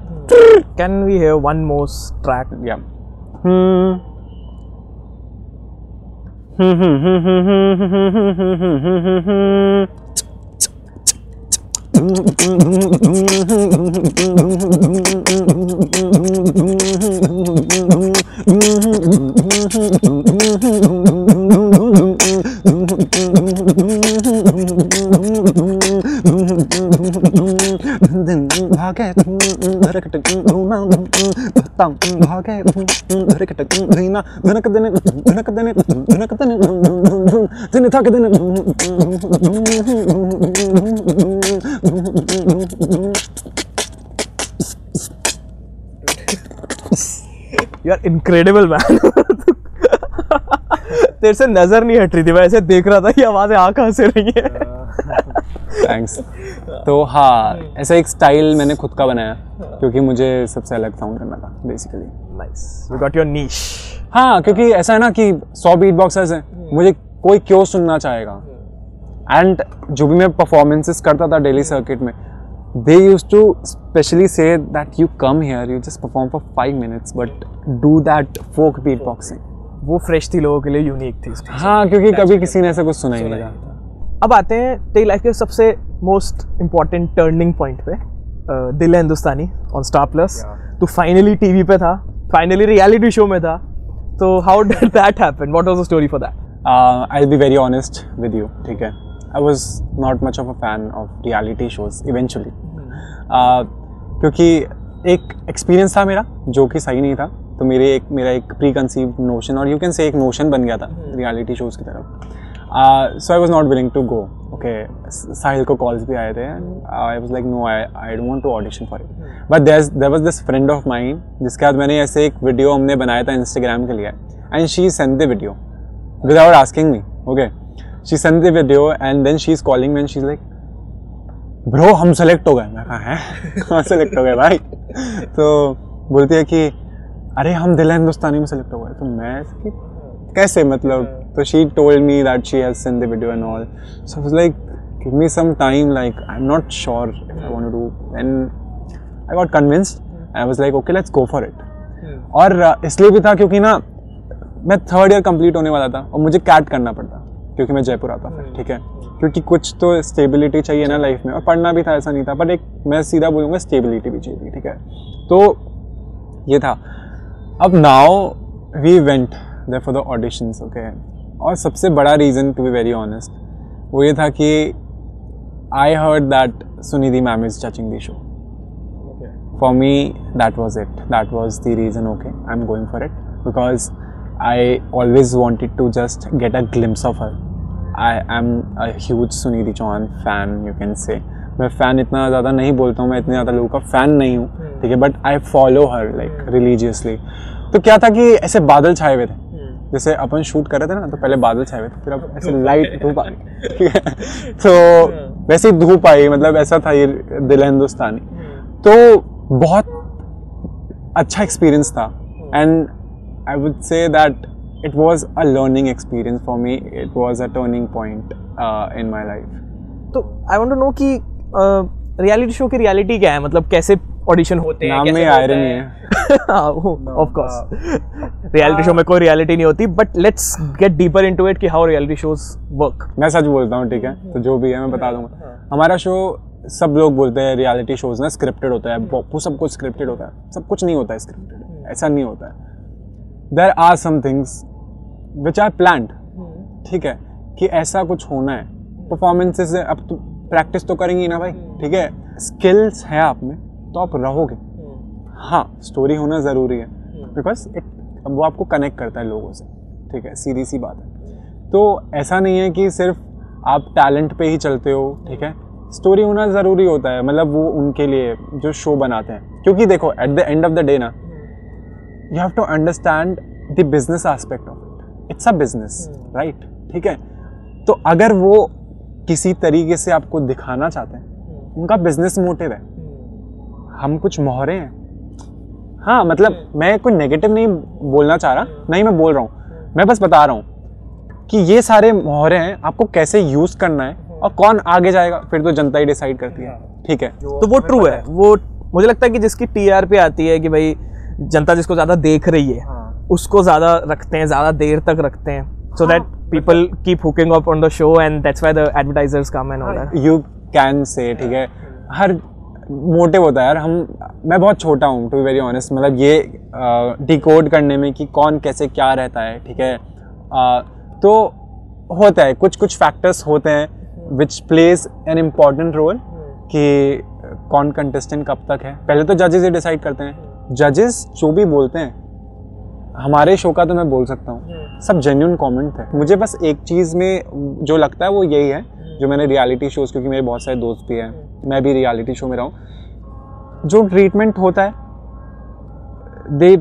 Can we have one more track? या You are incredible, man. तेरे से नजर नहीं हट रही थी, वैसे देख रहा था कि आवाज़ें आ कहाँ से रही है. थैंक्स. तो हाँ, ऐसा एक स्टाइल मैंने खुद का बनाया क्योंकि मुझे सबसे अलग साउंड करना था basically. Nice, you got your niche. हाँ, क्योंकि ऐसा है ना कि 100 बीट बॉक्सर्स हैं, मुझे कोई क्यों सुनना चाहेगा. एंड जो भी मैं परफॉर्मेंसेस करता था डेली सर्किट में, they used to specially say that you come here, you just perform for 5 minutes, but do that folk beatboxing. वो fresh थी, लोगों के लिए unique थी. हाँ, क्योंकि कभी किसी ने ऐसा कुछ सुना ही नहीं था. अब आते हैं तेरी लाइफ के सबसे most important turning point पे, दिल है हिंदुस्तानी on Star Plus. तो finally TV पे था, finally reality show में था. तो how did that happen? What was the story for that? I'll be very honest with you, ठीक है. I was not much of a fan of reality shows eventually. क्योंकि एक experience था मेरा जो कि सही नहीं था, तो मेरा एक प्री कंसीव्ड नोशन और यू कैन से एक नोशन बन गया था रियलिटी शोज़ की तरफ. So I was not willing to go. Okay, Sahil को कॉल्स भी आए थे and I was like no, I don't want to audition for it. But there was this friend of mine जिसके बाद मैंने ऐसे एक वीडियो हमने बनाया था इंस्टाग्राम के लिए, and she send the video without asking me. Okay, she sent the video and then she's calling me and she's like, bro हम सेलेक्ट हो गए. मैं कहा हैं, कहाँ सेलेक्ट हो गए भाई? तो बोलती है कि अरे हम दिल है हिंदुस्तानी में सेलेक्ट हो गए. तो मैं कैसे, मतलब? तो she told me that she has sent the video and all, so I was like give me some time, like I'm not sure if I want to do. And I got convinced and I was like okay let's go for it. और इसलिए भी था क्योंकि ना मैं third year complete होने वाला था और मुझे कैट करना पड़ता क्योंकि मैं जयपुर आता था, ठीक है, क्योंकि कुछ तो स्टेबिलिटी चाहिए ना लाइफ में. और पढ़ना भी था, ऐसा नहीं था, पर एक मैं सीधा बोलूँगा स्टेबिलिटी भी चाहिए, ठीक है. तो ये था. अब now we went there for the auditions. Okay, और सबसे बड़ा reason to be very honest वो ये था कि I heard that Sunidhi ma'am is touching the show. For me that was it, that was the reason. Okay, I am going for it because I always wanted to just get a glimpse of her. I am a huge Sunidhi Chauhan fan, you can say. मैं fan इतना ज़्यादा नहीं बोलता हूँ, मैं इतने ज़्यादा लोगों का फ़ैन नहीं हूँ, ठीक है, but I follow her like religiously. तो क्या था कि ऐसे बादल छाए हुए थे, जैसे अपन शूट कर रहे थे ना, तो पहले बादल छाए हुए थे, फिर अब ऐसे लाइट धूप आई, ठीक है. तो वैसे ही धूप आई, मतलब ऐसा था ये दिल है हिंदुस्तानी. तो बहुत अच्छा एक्सपीरियंस था and I would say that it was a learning experience for me. It was a turning point in my life. तो आई वांट टू नो कि रियलिटी शो की रियलिटी क्या है, मतलब कैसे ऑडिशन होते हैं, नाम में आयरनी है। हाँ, ऑफ कोर्स रियलिटी शो में कोई रियलिटी नहीं होती, but let's get deeper into it कि हाउ रियलिटी शोज वर्क। मैं सच बोलता हूँ, ठीक है, तो जो भी है मैं बता दूंगा। हमारा शो सब लोग बोलते हैं रियलिटी शोज ना स्क्रिप्टेड होता है, सब कुछ स्क्रिप्टेड होता है, सब कुछ नहीं होता है स्क्रिप्टेड, ऐसा नहीं होता है। There are some things which are planned, ठीक है, कि ऐसा कुछ होना है। परफॉर्मेंसेस है, अब तो प्रैक्टिस तो करेंगे ना भाई, ठीक है, स्किल्स है आप में तो आप रहोगे। हाँ, स्टोरी होना ज़रूरी है बिकॉज वो आपको कनेक्ट करता है लोगों से, ठीक है, सीधी सी बात है। तो ऐसा नहीं है कि सिर्फ आप टैलेंट पे ही चलते हो, ठीक है, स्टोरी होना ज़रूरी होता है, मतलब वो उनके लिए जो शो बनाते हैं। क्योंकि देखो at the end of the day ना, you have to understand the business aspect of it, it's a business, right, ठीक है। तो अगर वो किसी तरीके से आपको दिखाना चाहते हैं, उनका बिजनेस मोटिव है, हम कुछ मोहरे हैं। हाँ, मतलब मैं कोई नेगेटिव नहीं बोलना चाह रहा, नहीं मैं बोल रहा हूँ, मैं बस बता रहा हूँ कि ये सारे मोहरे हैं, आपको कैसे यूज़ करना है और कौन आगे जाएगा फिर तो जनता ही डिसाइड करती है, ठीक है। तो वो ट्रू है, वो मुझे लगता है कि जिसकी टीआरपी आती है कि भाई जनता जिसको ज़्यादा देख रही है उसको ज़्यादा रखते हैं, ज़्यादा देर तक रखते हैं, so that people keep hooking up on the show and that's why the advertisers come and all that you can say, ठीक है। हर मोटिव होता है यार, मैं बहुत छोटा हूँ टू बी वेरी ऑनेस्ट, मतलब ये डिकोड करने में कि कौन कैसे क्या रहता है, ठीक है। तो होता है कुछ फैक्टर्स होते हैं which plays an important role कि कौन कंटेस्टेंट कब तक है। पहले तो जजेस ये डिसाइड करते हैं, जजेस जो भी बोलते हैं हमारे शो का, तो मैं बोल सकता हूँ सब जेन्युइन कमेंट थे। मुझे बस एक चीज़ में जो लगता है वो यही है, जो मैंने रियलिटी शोज़, क्योंकि मेरे बहुत सारे दोस्त भी हैं, मैं भी रियलिटी शो में रहा हूँ, जो ट्रीटमेंट होता है they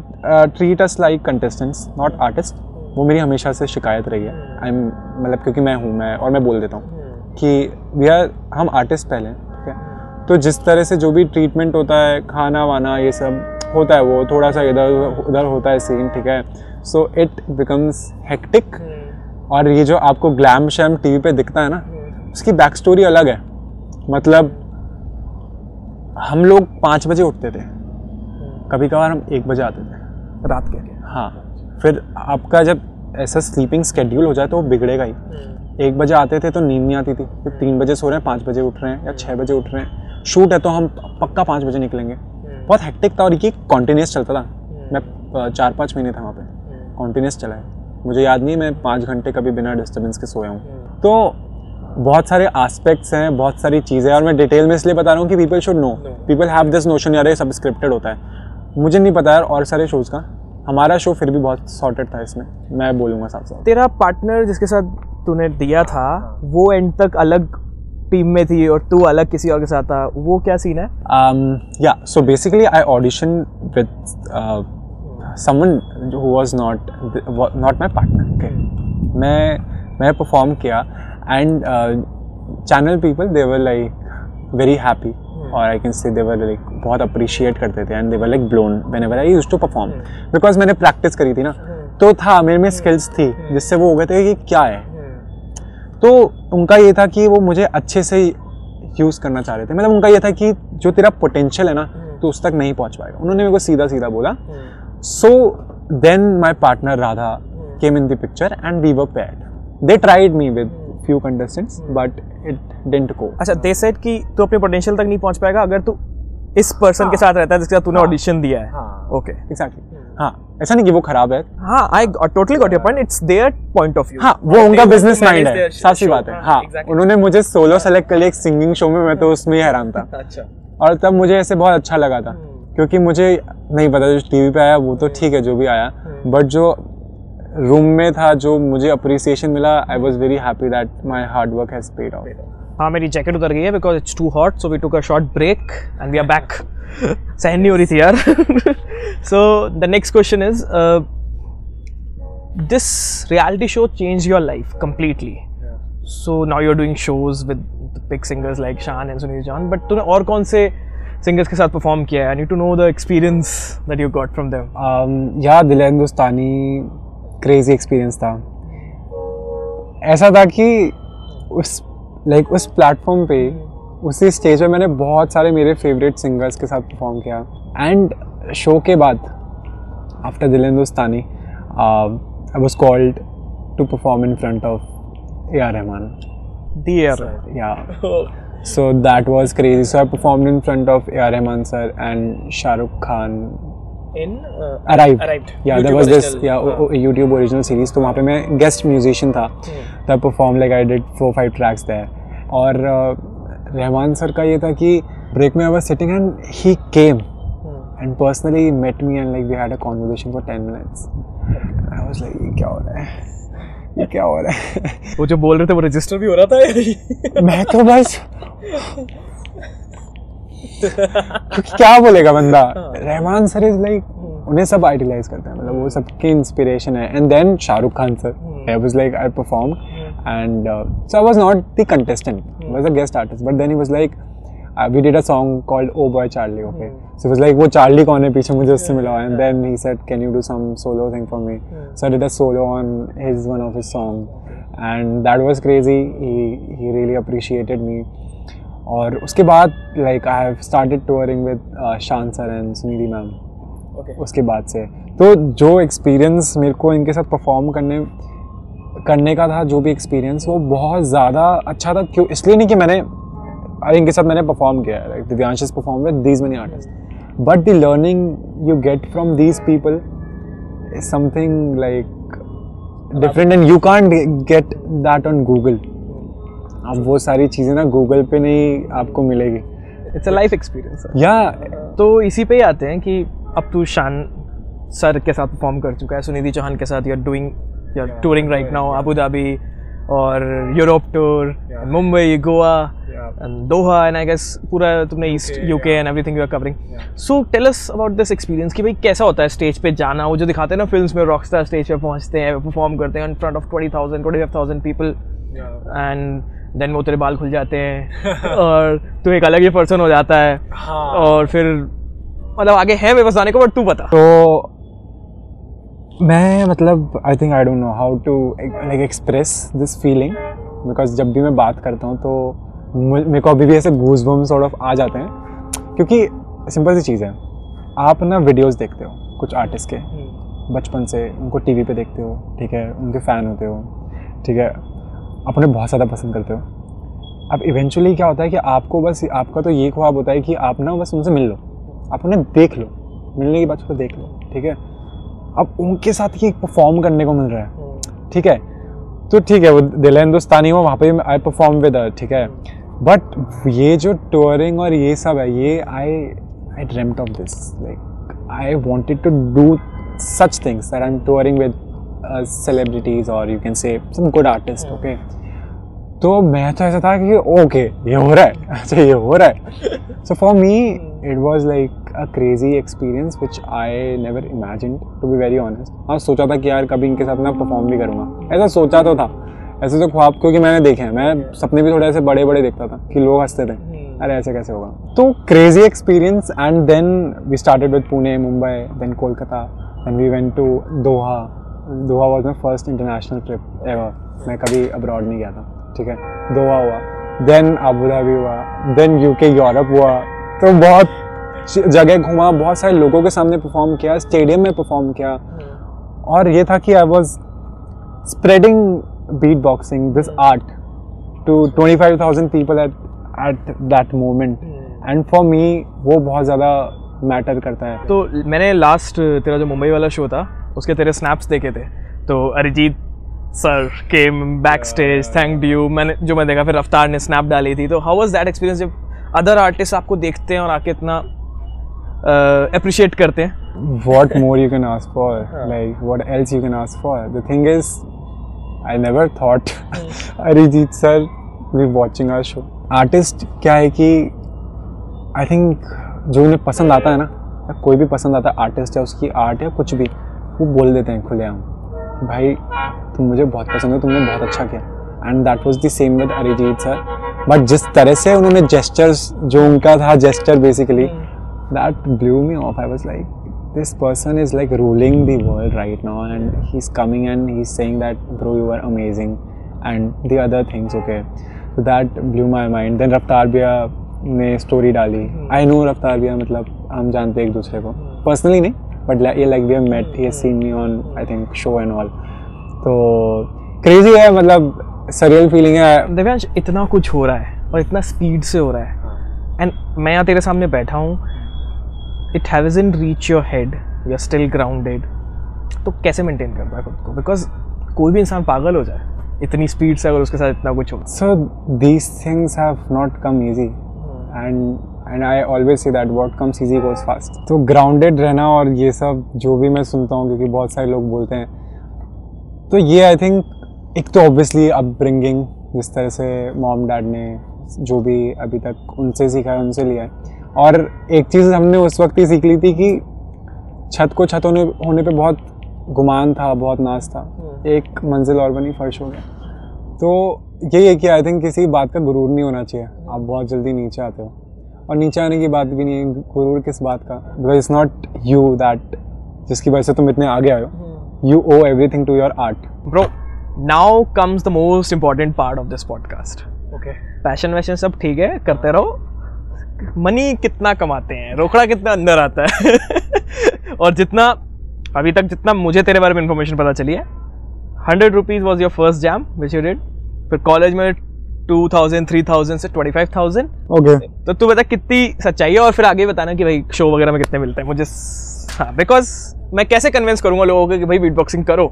treat us like contestants not artist. वो मेरी हमेशा से शिकायत रही है, मतलब क्योंकि मैं हूँ, मैं और मैं बोल देता हूँ कि भैया हम आर्टिस्ट पहले, ठीक है। तो जिस तरह से जो भी ट्रीटमेंट होता है, खाना वाना ये सब होता है, वो थोड़ा सा इधर उधर होता है सीन, ठीक है, सो इट बिकम्स हेक्टिक। और ये जो आपको ग्लैम शैम टीवी पे दिखता है ना, उसकी बैक स्टोरी अलग है। मतलब हम लोग 5 बजे उठते थे, कभी कभार हम 1 बजे आते थे रात के, हाँ। फिर आपका जब ऐसा स्लीपिंग स्केड्यूल हो जाए तो वो बिगड़ेगा ही। 1 बजे आते थे तो नींद नहीं आती थी, फिर 3 बजे सो रहे हैं, 5 बजे उठ रहे हैं या 6 बजे उठ रहे हैं, शूट है तो हम पक्का 5 बजे निकलेंगे। बहुत हेक्टिक था और ये कॉन्टीन्यूस चलता था। मैं 4-5 महीने था वहाँ पे, कॉन्टीन्यूस चला है। मुझे याद नहीं मैं 5 घंटे कभी बिना डिस्टर्बेंस के सोया हूँ। तो बहुत सारे एस्पेक्ट्स हैं, बहुत सारी चीज़ें, और मैं डिटेल में इसलिए बता रहा हूँ कि people should know, people have this notion यार ये सब स्क्रिप्टेड होता है। मुझे नहीं पता यार और सारे शोज़ का, हमारा शो फिर भी बहुत सॉर्टेड था इसमें, मैं बोलूँगा साफ साफ। तेरा पार्टनर जिसके साथ तूने दिया था वो एंड तक अलग टीम में थी और तू अलग किसी और के साथ था, वो क्या सीन है? या so basically I audition with someone who was not my partner, okay. मैं परफॉर्म किया and channel people they were like very happy और I can say they were like बहुत अप्रिशिएट करते थे and they were like blown whenever I used to perform, because मैंने practice करी थी ना, तो था मेरे में स्किल्स थी जिससे वो हो गए थे कि क्या है। तो उनका ये था कि वो मुझे अच्छे से यूज़ करना चाह रहे थे, मतलब उनका ये था कि जो तेरा पोटेंशियल है ना तो उस तक नहीं पहुंच पाएगा। उन्होंने मेरे को सीधा सीधा बोला। So then my partner Radha came in the picture and we were paired. They tried me with few contestants but it didn't go. अच्छा, दे सेड कि तू अपने पोटेंशियल तक नहीं पहुंच पाएगा अगर तू इस पर्सन के साथ रहता है जिसके साथ तूने ऑडिशन दिया है। ओके, एग्जैक्टली, हाँ। ऐसा नहीं कि वो खराब है, हाँ, I totally got your point, it's their point of view, हाँ, वो उनका बिजनेस माइंड है, साफ बात है, हाँ, exactly। उन्होंने मुझे सोलो सेलेक्ट कर लिया एक सिंगिंग शो में, मैं तो उसमें ही हैरान था। अच्छा, और तब मुझे ऐसे बहुत अच्छा लगा था क्योंकि मुझे नहीं पता जो टीवी पे आया वो तो ठीक है, जो भी आया, बट जो रूम में था, जो मुझे अप्रिसिएशन मिला, I was very happy that my hard work has paid off. हाँ, मेरी जैकेट उतर गई है because it's too hot, so we took a short break and we are back. सहन नहीं हो रही थी यार। So the next question is, this reality show change your life completely, so now you are doing shows with big singers like Shaan and Sunidhi Chauhan, but तूने और कौन से सिंगर्स के साथ परफॉर्म किया है? I need to know the experience that you got from them. यार, दिल है हिंदुस्तानी crazy experience था। ऐसा था कि उस लाइक उस प्लेटफॉर्म पे उसी स्टेज पे मैंने बहुत सारे मेरे फेवरेट सिंगर्स के साथ परफॉर्म किया। एंड शो के बाद after Dil Hindustani I was called to perform in front of A R. Rahman yeah. So that was crazy. So I performed in front of A.R. Rahman sir and Shahrukh Khan in Arrived. Yeah, YouTube there was original, this YouTube original series. तो वहाँ पे मैं guest musician था. तो I performed like I did 4-5 tracks there. और Rahman sir का ये था कि break में I was sitting and he came and personally met me and like we had a conversation for 10 minutes. I was like क्या हो रहा है? ये क्या हो रहा है? वो जो बोल रहे थे वो रजिस्टर भी हो रहा था। मैं तो बस क्या बोलेगा बंदा। रहमान सर इज लाइक उन्हें सब आइडियलाइज करते हैं, मतलब वो सबकी इंस्पिरेशन है। And then Shahrukh Khan sir, I was like I perform and so I was not the contestant, I was a guest artist, but then he was like we did a song called oh boy Charlie. Okay so was like वो Charlie कौन है पीछे, मुझे उससे मिलाओ। And then he said can you do some solo thing for me, so I did a solo on his one of his song and that was crazy. He really appreciated me. और उसके बाद like I have started touring with Shaan sir and Sunidhi ma'am. उसके बाद से तो जो experience मेरे को इनके साथ परफॉर्म करने का था, जो भी एक्सपीरियंस, वो बहुत ज़्यादा अच्छा था। क्यों? इसलिए नहीं कि इनके साथ मैंने परफॉर्म किया है, like Divyansh is perform with these many artist, but the learning you get from these people is something like different and you can't get that on Google. आप वो सारी चीज़ें ना गूगल पे नहीं आपको मिलेगी, इट्स अ लाइफ एक्सपीरियंस। या तो इसी पे ही आते हैं कि अब तू शान सर के साथ परफॉर्म कर चुका है, सुनिधि चौहान के साथ you are doing you are touring right now, Abu Dhabi और Europe tour, Mumbai, Goa and Doha and I guess पूरा तुमने east UK and everything you are covering. So tell us about this experience कि भाई कैसा होता है स्टेज पे जाना। वो जो दिखाते हैं ना फिल्म्स में, रॉकस्टार स्टेज पे पहुँचते हैं, परफॉर्म करते हैं in front of 20,000-25,000 people and then वो तेरे बाल खुल जाते हैं और तू एक अलग ही पर्सन हो जाता है। हाँ। और फिर मतलब आगे है मेरे पास जाने को, बट तू बता। तो मैं मतलब I think I don't know how to like express this feeling, because जब भी मैं बात करता हूँ तो मेरे को अभी भी ऐसे गूज़बम्स सॉर्ट ऑफ आ जाते हैं, क्योंकि सिंपल सी चीज़ है, आप ना वीडियोज़ देखते हो कुछ आर्टिस्ट के बचपन से, उनको टी वी पे देखते हो, ठीक है, उनके फ़ैन होते हो, ठीक है, आप उन्हें बहुत ज़्यादा पसंद करते हो। अब इवेंचुअली क्या होता है कि आपको बस आपका तो ये ख्वाब होता है कि आप ना बस उनसे मिल लो, आप उन्हें देख लो, मिलने के बाद उसको देख लो, ठीक है। अब उनके साथ ये परफॉर्म करने को मिल रहा है, ठीक है, तो ठीक है वो दिल है हिंदुस्तानी हुआ, वहाँ पर आई परफॉर्म विद हर, ठीक है, बट ये जो टूरिंग और ये सब है, ये I dreamed of this, like I wanted to do such things that I am touring with celebrities or you can say some good artists, okay? तो मैं तो ऐसा था कि okay ये हो रहा है, अच्छा ये हो रहा है। So for me it was like a crazy experience which I never imagined, to be very honest। हाँ, सोचा था कि यार कभी इनके साथ मैं परफॉर्म भी करूँगा, ऐसा सोचा तो था, ऐसे तो ख्वाब, क्योंकि मैंने देखे हैं, मैं सपने भी थोड़े ऐसे बड़े बड़े देखता था कि लोग हंसते थे, अरे ऐसे कैसे होगा। तो crazy experience. And then we started with Pune, Mumbai, then Kolkata, then we went to Doha. Doha was my first international trip ever, मैं कभी अब्रॉड नहीं गया था, ठीक है। दोहा हुआ, देन अबू धाबी हुआ, देन यूके यूरोप हुआ, तो बहुत जगह घूमा, बहुत सारे लोगों के सामने परफॉर्म किया, स्टेडियम में परफॉर्म किया। और ये था कि I was spreading beat boxing this art to 25,000 people at that moment, and for me वो बहुत ज़्यादा मैटर करता है। तो मैंने लास्ट तेरा जो मुंबई वाला शो था उसके तेरे स्नैप्स देखे थे, तो Arijit sir came backstage thanked you, मैं देखा, फिर रफ्तार ने स्नैप डाली थी। तो हाउ वाज दैट एक्सपीरियंस जब अदर आर्टिस्ट आपको देखते हैं और आके इतना अप्रिशिएट करते हैं? What more you can ask for, like what else you can ask for. The thing is I never thought Arijit sir we watching our show. Artist क्या है कि आई थिंक जो उन्हें पसंद आता है ना, या कोई भी पसंद आता है आर्टिस्ट या उसकी आर्ट या कुछ भी, वो बोल देते हैं खुलेआम, भाई तुम मुझे बहुत पसंद हो, तुमने बहुत अच्छा किया। And that was the same with Arijit sir, but जिस तरह से उन्होंने जेस्चर्स, जो उनका था gesture basically, that blew me off. I was like this person is like ruling the world right now, and he is coming and he is saying that bro you are amazing and the other things, okay. so that blew my mind. Then रफ्तार भैया ने story डाली. I know रफ्तार भैया, मतलब हम जानते हैं एक दूसरे को पर्सनली नहीं, बट ये like we have met, he has seen me on I think show and all. तो क्रेजी है, मतलब सरियल फीलिंग है. दिव्यांश, इतना कुछ हो रहा है और इतना स्पीड से हो रहा है, एंड मैं यहाँ तेरे सामने बैठा हूँ. It hasn't reach your head, you are still grounded. तो कैसे मेंटेन करता है खुद को, बिकॉज कोई भी इंसान पागल हो जाए इतनी स्पीड से अगर उसके साथ इतना कुछ हो. So these things have not come easy, and I always say that what comes easy goes fast. तो ग्राउंडेड रहना और ये सब जो भी मैं सुनता हूँ, क्योंकि बहुत सारे लोग बोलते हैं, तो ये आई थिंक एक तो ऑब्वियसली अपब्रिंगिंग, जिस तरह से मॉम डैड ने जो भी अभी तक उनसे सीखा है उनसे लिया है. और एक चीज़ हमने उस वक्त ही सीख ली थी कि छत को छत होने पे बहुत गुमान था, बहुत नाज था. एक मंजिल और बनी, फर्श हो गया. तो यही है कि आई थिंक किसी बात का गुरूर नहीं होना चाहिए. आप बहुत जल्दी नीचे आते हो, और नीचे आने की बात भी नहीं है. गुरूर किस बात का, because it's not you that जिसकी वजह से तुम इतने आगे आए हो. You owe everything to your art. Bro, now comes the most important part of this podcast. Okay, passion वैशन सब ठीक है, करते रहो. मनी कितना कमाते हैं, रोकड़ा कितना अंदर आता है और जितना अभी तक जितना मुझे तेरे बारे में इन्फॉर्मेशन पता चली है, 100 rupees was your first jam which you did. फिर कॉलेज में 2000, 3000 से 25,000. ओके, तो तू बता कितनी सच्चाई है, और फिर आगे बताना कि भाई शो वगैरह में कितने मिलते हैं मुझे. हाँ, बिकॉज मैं कैसे कन्विंस करूँगा लोगों को कि भाई बीट बॉक्सिंग करो,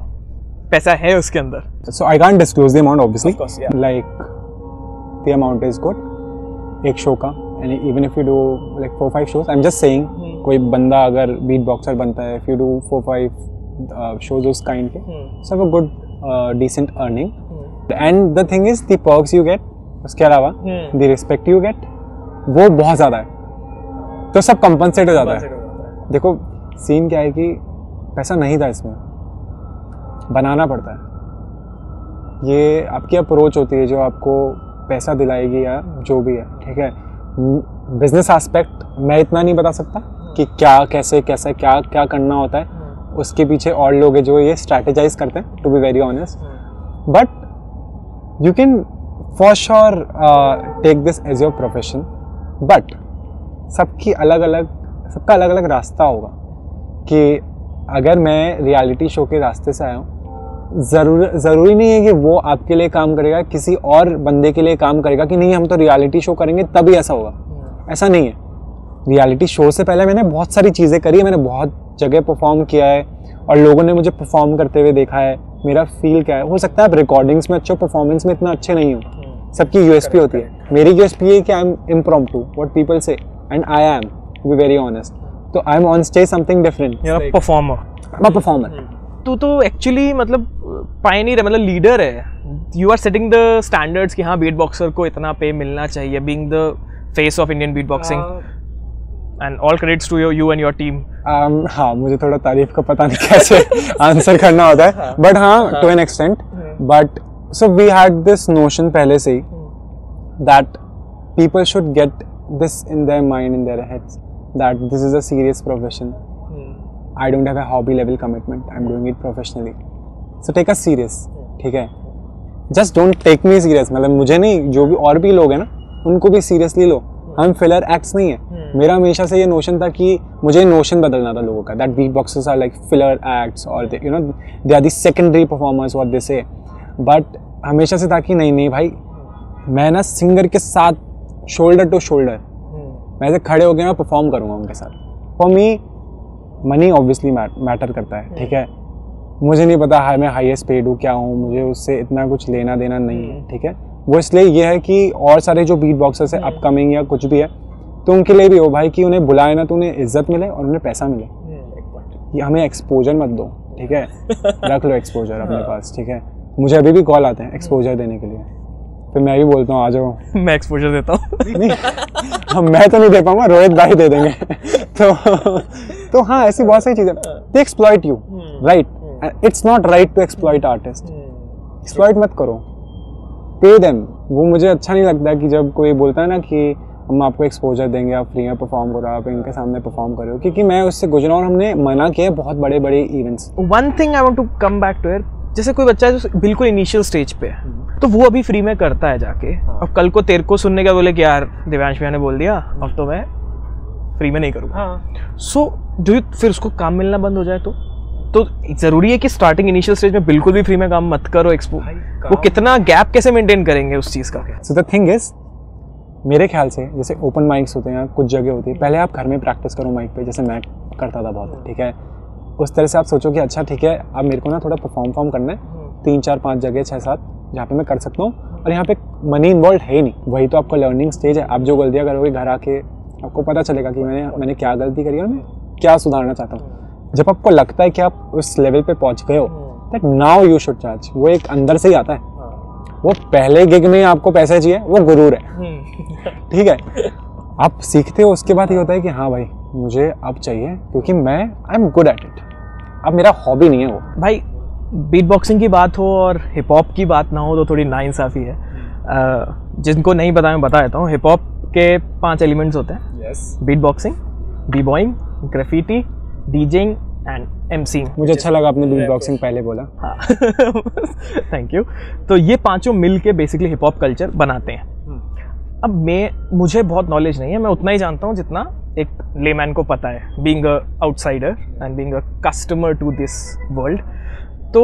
पैसा है उसके अंदर. So I can't disclose the amount obviously, like the amount is good एक शो का. And even if you do like 4-5 shows, I am just saying, कोई बंदा अगर बीट बॉक्सर बनता है, इफ यू डू 4-5 शोज उस काइंड के, so have a good decent earning. And the thing is the perks you get, उसके अलावा the respect you get, वो बहुत ज़्यादा है. तो सब कंपनसेट हो जाता है. देखो सीन क्या है कि पैसा नहीं था, इसमें बनाना पड़ता है. ये आपकी अप्रोच होती है जो आपको पैसा दिलाएगी या जो भी है. ठीक है, बिजनेस एस्पेक्ट मैं इतना नहीं बता सकता कि क्या कैसे कैसे क्या क्या करना होता है. उसके पीछे और लोग हैं जो ये स्ट्रैटेजाइज करते हैं, to be very honest. But you can for sure take this as your profession. But सबका अलग अलग रास्ता होगा. कि अगर मैं रियलिटी शो के रास्ते से आया हूँ, ज़रूरी नहीं है कि वो आपके लिए काम करेगा, किसी और बंदे के लिए काम करेगा कि नहीं हम तो रियलिटी शो करेंगे तभी ऐसा होगा. ऐसा नहीं है. रियलिटी शो से पहले मैंने बहुत सारी चीज़ें करी है, मैंने बहुत जगह परफॉर्म किया है, और लोगों ने मुझे परफॉर्म करते हुए देखा है. मेरा फील क्या है, हो सकता है आप रिकॉर्डिंग्स में अच्छे हो, परफॉर्मेंस में इतना अच्छे नहीं हो. सबकी यूएसपी होती है. मेरी यूएसपी है कि I am impromptu, what people say, and I am, to be very honest. तो I am on stage something different. Performer तू तो एक्चुअली, मतलब पायनियर है, मतलब लीडर है. You are setting the standards कि हाँ बीट बॉक्सर को इतना पे मिलना चाहिए, being the face of Indian beat boxing. And all credits to you and your team. हाँ, मुझे थोड़ा तारीफ का पता नहीं कैसे आंसर करना होता है, बट हाँ, to an extent. But so we had this notion पहले से ही that people should get this in their mind, in their heads, that this is a serious profession. I don't have a hobby level commitment, I am doing it professionally. So take us serious. ठीक है, just don't take me serious, मतलब मुझे नहीं, जो भी और भी लोग हैं ना उनको भी सीरियसली लो. हम फिलर एक्ट्स नहीं है. मेरा हमेशा से ये नोशन था कि मुझे नोशन बदलना था लोगों का, that beat boxers are like filler acts, और you know they are the secondary performers what they say. But हमेशा से था कि नहीं नहीं भाई, मैं ना सिंगर के साथ शोल्डर टू शोल्डर, मैं ऐसे खड़े होकर ना परफॉर्म करूँगा उनके साथ. For me money obviously matter करता है. ठीक है, मुझे नहीं पता मैं हाईएस्ट पेड हूँ क्या हूँ, मुझे उससे इतना कुछ लेना देना नहीं है. ठीक है, वो इसलिए ये है कि और सारे जो बीट बॉक्सर्स है अपकमिंग या कुछ भी है, तो उनके लिए भी हो भाई कि उन्हें बुलाए ना तो उन्हें इज्जत मिले और उन्हें पैसा मिले. ये हमें एक्सपोजर मत दो. ठीक है रख लो एक्सपोजर अपने पास. ठीक है, मुझे अभी भी कॉल आते हैं एक्सपोजर देने के लिए, फिर मैं भी बोलता हूँ आ जाओ, मैं एक्सपोजर देता हूँ. हम मैं तो नहीं दे पाऊंगा, रोहित भाई दे देंगे. तो हाँ, ऐसी बहुत सारी चीज़ें. They exploit you, right? It's not right to exploit artist. Exploit मत करो, पे देम. वो मुझे अच्छा नहीं लगता कि जब कोई बोलता है ना कि हम आपको एक्सपोजर देंगे, आप फ्री में परफॉर्म करो, आप इनके सामने परफॉर्म करो, क्योंकि मैं उससे गुजरा और हमने मना किया बहुत बड़े बड़े events. One thing I want to come back to, जैसे कोई बच्चा है जो बिल्कुल इनिशियल स्टेज पे है, तो वो अभी फ्री में करता है जाके। अब कल को तेरे को सुनने का बोले कि यार दिव्यांश भैया ने बोल दिया, अब तो मैं फ्री में नहीं करूँगा, सो जो फिर उसको काम मिलना बंद हो जाए तो ज़रूरी है कि स्टार्टिंग इनिशियल स्टेज में बिल्कुल भी फ्री में काम मत करो। एक्सपो वो कितना गैप कैसे मेंटेन करेंगे उस चीज़ का। सो द थिंग इज, मेरे ख्याल से जैसे ओपन माइक्स होते हैं कुछ जगह होती है, पहले आप घर में प्रैक्टिस करो माइक पे, जैसे मैं करता था बहुत, ठीक है। उस तरह से आप सोचो कि अच्छा ठीक है अब मेरे को ना थोड़ा परफॉर्म फॉर्म करना है 3-4-5 जगह 6-7 जहाँ पे मैं कर सकता हूँ, और यहाँ पे मनी इन्वॉल्व है ही नहीं। वही तो आपका लर्निंग स्टेज है। आप जो गलतियाँ करोगे घर आके आपको पता चलेगा कि मैंने क्या गलती करी और मैं क्या सुधारना चाहता हूँ। जब आपको लगता है कि आप उस लेवल पे पहुँच गए हो that now you should charge, वो एक अंदर से ही आता है। वो पहले गिग में आपको पैसे चाहिए, वो गुरूर है, ठीक है। आप सीखते हो, उसके बाद ये होता है कि हाँ भाई मुझे अब चाहिए क्योंकि मैं I am good at it, अब मेरा हॉबी नहीं है वो। भाई बीट बॉक्सिंग की बात हो और हिप हॉप की बात ना हो तो थोड़ी नाइंसाफ़ी है। जिनको नहीं पता मैं बता देता हूँ, हिप हॉप के 5 एलिमेंट्स होते हैं। Yes, beat boxing, B boying, graffiti, DJing and MCing. मुझे अच्छा लगा आपने बीट बॉक्सिंग पहले बोला, हाँ थैंक यू। तो ये 5 मिल के बेसिकली हिप हॉप कल्चर बनाते हैं। अब मुझे बहुत नॉलेज नहीं है, मैं उतना ही जानता हूँ जितना एक लेमैन को पता है, being a outsider and being a customer to this world. तो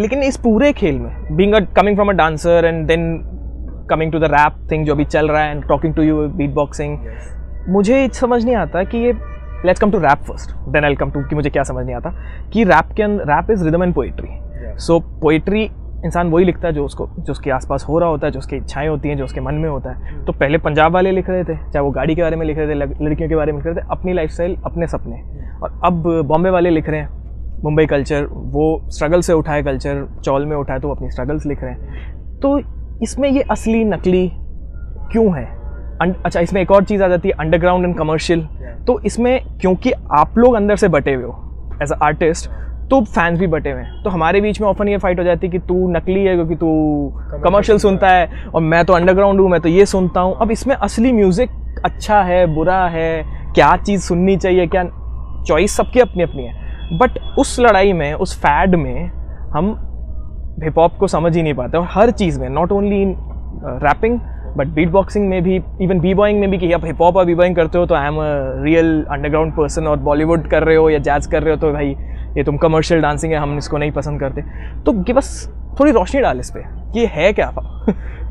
लेकिन इस पूरे खेल में being a coming from a dancer and then coming to the rap thing जो अभी चल रहा है and talking to you beat boxing, मुझे समझ नहीं आता कि ये let's come to rap first then I come to कि मुझे क्या समझ नहीं आता कि rap is rhythm and poetry. So poetry इंसान वही लिखता है जो उसके आसपास हो रहा होता है, जो उसकी इच्छाएं होती हैं, जो उसके मन में होता है। तो पहले पंजाब वाले लिख रहे थे, चाहे वो गाड़ी के बारे में लिख रहे थे, लड़कियों के बारे में लिख रहे थे, अपनी लाइफस्टाइल, अपने सपने। और अब बॉम्बे वाले लिख रहे हैं मुंबई कल्चर, वो स्ट्रगल से उठाए कल्चर, चौल में उठाए तो वो अपनी स्ट्रगल्स लिख रहे हैं। तो इसमें ये असली नकली क्यों है? अच्छा, इसमें एक और चीज़ आ जाती है, अंडरग्राउंड एंड कमर्शियल। तो इसमें क्योंकि आप लोग अंदर से बटे हुए हो एज अ आर्टिस्ट, तो फैंस भी बटे हुए हैं। तो हमारे बीच में ऑफन ये फाइट हो जाती है कि तू नकली है क्योंकि तू कमर्शियल सुनता है और मैं तो अंडरग्राउंड हूँ, मैं तो ये सुनता हूँ। अब इसमें असली म्यूज़िक अच्छा है, बुरा है, क्या चीज़ सुननी चाहिए, क्या चॉइस, सबकी अपनी अपनी है। बट उस लड़ाई में, उस फैड में हम हिप हॉप को समझ ही नहीं पाते। और हर चीज़ में, not only in rapping but beat boxing में भी, इवन बी बॉइंग में भी, कि आप हिप हॉप और बी बॉइंग करते हो तो I am a real underground person, और बॉलीवुड कर रहे हो या जैज़ कर रहे हो तो भाई ये तुम कमर्शियल डांसिंग है, हम इसको नहीं पसंद करते। तो बस थोड़ी रोशनी डाल इस पे कि है क्या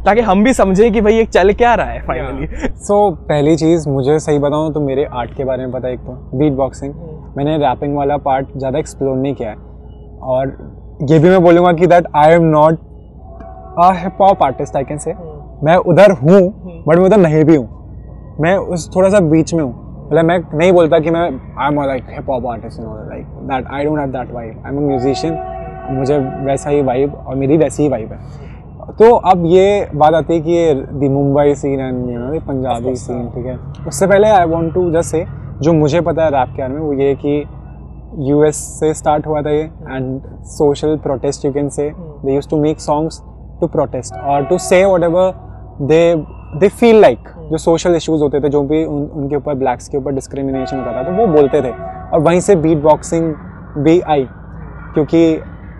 ताकि हम भी समझें कि भाई एक चल क्या रहा है फाइनली। सो पहली चीज़ मुझे सही बताऊँ तो मेरे आर्ट के बारे में पता है, एक तो बीट बॉक्सिंग। मैंने रैपिंग वाला पार्ट ज़्यादा एक्सप्लोर नहीं किया है, और ये भी मैं बोलूँगा कि that I am not a hip hop artist, I can say. मैं उधर हूँ बट मैं उधर नहीं भी हूँ, मैं उस थोड़ा सा बीच में हूँ। मतलब मैं नहीं बोलता कि मैं I am like hip hop artist, like that I don't have that vibe, I am a musician, मुझे वैसा ही वाइब और मेरी वैसी ही वाइब है। तो अब ये बात आती है कि the Mumbai scene and you know Punjabi scene, ठीक है। उससे पहले आई वांट टू जस्ट से जो मुझे पता है रैप के बारे में, वो ये कि यूएस से स्टार्ट हुआ था ये, and social protest you can say, they used to make songs to protest और to say whatever they feel like. जो सोशल इश्यूज होते थे, जो भी उनके ऊपर, ब्लैक्स के ऊपर डिस्क्रिमिनेशन होता था, तो वो बोलते थे। और वहीं से बीट बॉक्सिंग भी आई, क्योंकि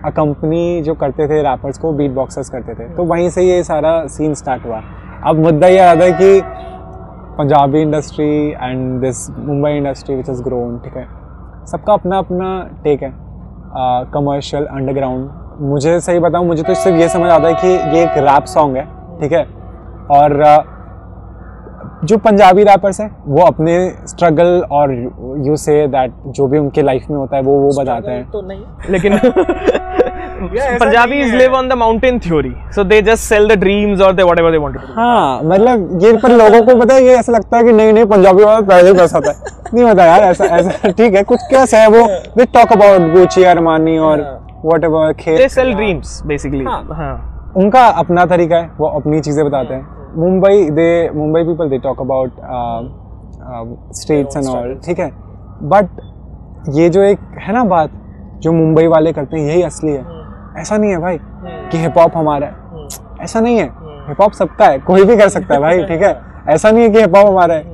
अ कंपनी जो करते थे रैपर्स को, बीट बॉक्सर्स करते थे, तो वहीं से ये सारा सीन स्टार्ट हुआ। अब मुद्दा ये आता है कि Punjabi industry and this Mumbai industry which is grown, ठीक है, सबका अपना अपना टेक है, कमर्शियल, अंडरग्राउंड। मुझे सही बताऊँ, मुझे तो सिर्फ ये समझ आता है कि ये एक रैप सॉन्ग है, ठीक है। और जो पंजाबी रैपर्स हैं वो अपने स्ट्रगल और यू से दैट जो भी उनके लाइफ में होता है वो बताते हैं, तो नहीं लेकिन Punjabi is live on the mountain theory, so they just sell the dreams और they whatever they want to. हाँ, मतलब ये पर लोगों को पता है, ये ऐसा लगता है कि नहीं नहीं पंजाबी वाला पहले ही बस आता है, नहीं होता यार ऐसा ऐसा, ठीक है। कुछ कैसा है वो, they talk about Gucci, Armani और व्हाटएवर, खेल, दे सेल ड्रीम्स बेसिकली। हां, उनका अपना तरीका है, वो अपनी चीजें बताते हैं। Mumbai people they talk about streets and all, ठीक है। बट ये जो एक है ना बात जो मुंबई वाले करते हैं, यही असली है। ऐसा नहीं है भाई कि हिप हॉप हमारा है, ऐसा नहीं है। हिप हॉप सबका है, कोई भी कर सकता है भाई, ठीक है। ऐसा नहीं है कि हिप हॉप हमारा है,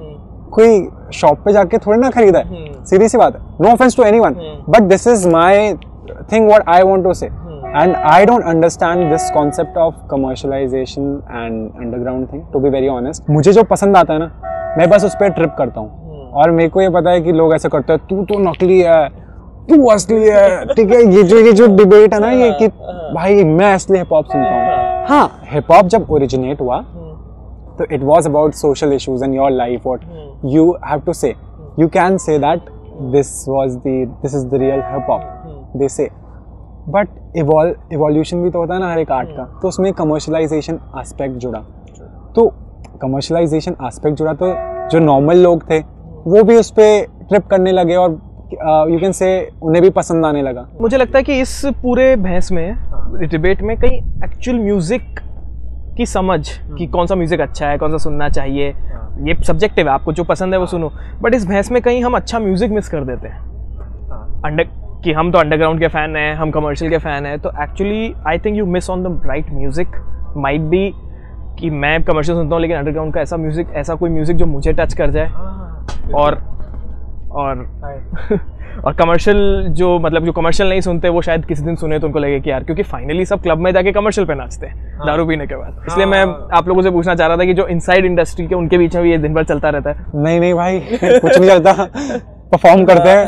कोई शॉप पे जाके थोड़ी ना खरीदा है, सीधी सी बात है। No offence to anyone but this is my thing what I want to say. And I don't understand this concept of commercialization and underground thing, to be very honest. मुझे जो पसंद आता है ना, मैं बस उस पर ट्रिप करता हूँ और मेरे को ये पता है कि लोग ऐसा करते हैं, तू तो नकली है, तू असली है, ठीक है। ये जो डिबेट है ना, ये कि भाई मैं असली हिप हॉप सुनता हूँ। हाँ, हिप हॉप जब ओरिजिनेट हुआ तो it was about social issues in your life. What you have to say, you can say that this is the real hip hop they say. But evolution भी तो होता है ना हर एक आर्ट का, तो उसमें कमर्शलाइजेशन एस्पेक्ट जुड़ा। तो कमर्शलाइजेशन एस्पेक्ट जुड़ा तो जो नॉर्मल लोग थे वो भी उस पर ट्रिप करने लगे और यू कैन से उन्हें भी पसंद आने लगा। मुझे लगता है कि इस पूरे बहस में, डिबेट में, कहीं एक्चुअल म्यूज़िक की समझ कि कौन सा म्यूज़िक अच्छा है, कौन सा सुनना चाहिए, ये सब्जेक्टिव है, आपको जो पसंद है वो सुनो। बट इस बहस में कहीं हम अच्छा म्यूज़िक मिस कर देते हैं कि हम तो अंडरग्राउंड के फ़ैन हैं, हम कमर्शियल के फ़ैन हैं। तो actually I think you miss on the right music. Might be कि मैं कमर्शियल सुनता हूँ लेकिन अंडरग्राउंड का ऐसा म्यूज़िक, ऐसा कोई म्यूज़िक जो मुझे टच कर जाए, और कमर्शियल जो, मतलब जो कमर्शियल नहीं सुनते वो शायद किसी दिन सुने तो उनको लगे कि यार, क्योंकि फाइनली सब क्लब में जाके कमर्शियल पे नाचते हैं दारू पीने के बाद। इसलिए मैं आप लोगों से पूछना चाह रहा था कि जो इनसाइड इंडस्ट्री के, उनके बीच में भी ये दिन भर चलता रहता है। नहीं भाई, कुछ नहीं चलता। परफॉर्म करते हैं,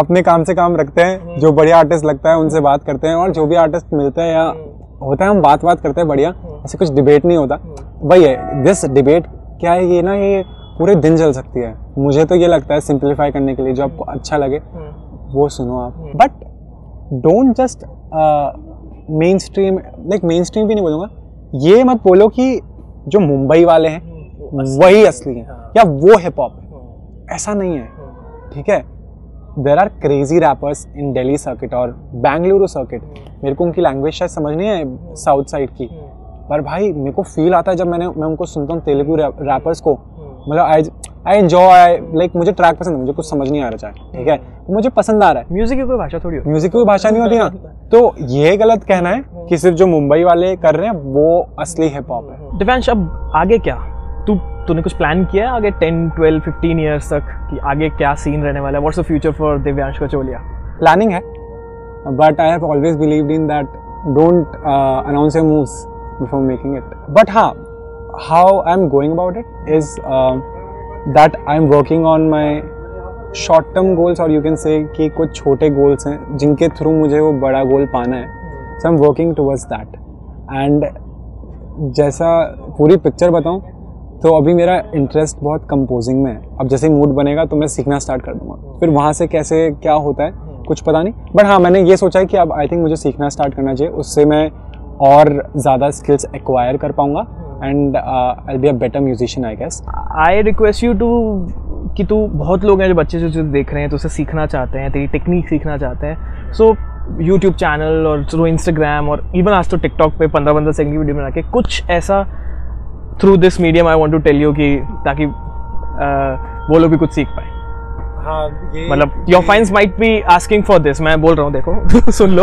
अपने काम से काम रखते हैं, जो बढ़िया आर्टिस्ट लगता है उनसे बात करते हैं, और जो भी आर्टिस्ट मिलता है या होता है हम बात करते हैं बढ़िया। ऐसे कुछ डिबेट नहीं होता। वही है, दिस डिबेट क्या है ये ना, ये पूरे दिन चल सकती है। मुझे तो ये लगता है सिंप्लीफाई करने के लिए जो आपको अच्छा लगे वो सुनो आप, but don't just mainstream भी नहीं बोलूँगा, ये मत बोलो कि जो मुंबई वाले हैं वही असली हैं या वो हिप हॉप है। ऐसा नहीं है, ठीक है। There are crazy rappers in Delhi circuit और बेंगलुरु सर्किट। मेरे को उनकी लैंग्वेज शायद समझ नहीं है साउथ साइड की, पर भाई मेरे को फील आता है जब मैं उनको सुनता हूँ, तेलुगु रैपर्स को। मतलब आई एंजॉय, लाइक मुझे ट्रैक पसंद है, मुझे कुछ समझ नहीं आ रहा है, ठीक है, मुझे पसंद आ रहा है। म्यूजिक की कोई भाषा थोड़ी हो, म्यूजिक की कोई भाषा नहीं होती ना। तो ये गलत कहना है कि सिर्फ जो मुंबई वाले कर रहे हैं वो असली हिप हॉप है। दिव्यांश, अब आगे क्या तूने कुछ प्लान किया है आगे 10, 12, 15 इयर्स तक कि आगे क्या सीन रहने वाला है? What's the future for Divyansh Kacholia? Planning है, but I have always believed in that don't announce your moves before making it. But हाँ, how I am going about it is that I am working on my short term goals, और you can say कि कुछ छोटे goals हैं जिनके through मुझे वो बड़ा गोल पाना है। So I am working towards that. And जैसा पूरी पिक्चर बताऊँ तो अभी मेरा इंटरेस्ट बहुत कंपोजिंग में है। अब जैसे मूड बनेगा तो मैं सीखना स्टार्ट कर दूंगा, फिर वहाँ से कैसे क्या होता है कुछ पता नहीं। बट हाँ, मैंने ये सोचा है कि अब आई थिंक मुझे सीखना स्टार्ट करना चाहिए, उससे मैं और ज़्यादा स्किल्स एक्वायर कर पाऊँगा and I will be a better musician I guess. I request you to कि तू, बहुत लोग हैं जो बच्चे जो देख रहे हैं तो उसे सीखना चाहते हैं, तेरी टेक्निक सीखना चाहते हैं, सो यूट्यूब चैनल और थ्रू इंस्टाग्राम और इवन आज तो टिकटॉक पे 15-15 सेकंड की वीडियो बना के कुछ ऐसा through this medium I want to tell you कि ताकि वो लोग भी कुछ सीख पाए। हाँ, मतलब your fans might be asking for this, मैं बोल रहा हूँ देखो सुन लो।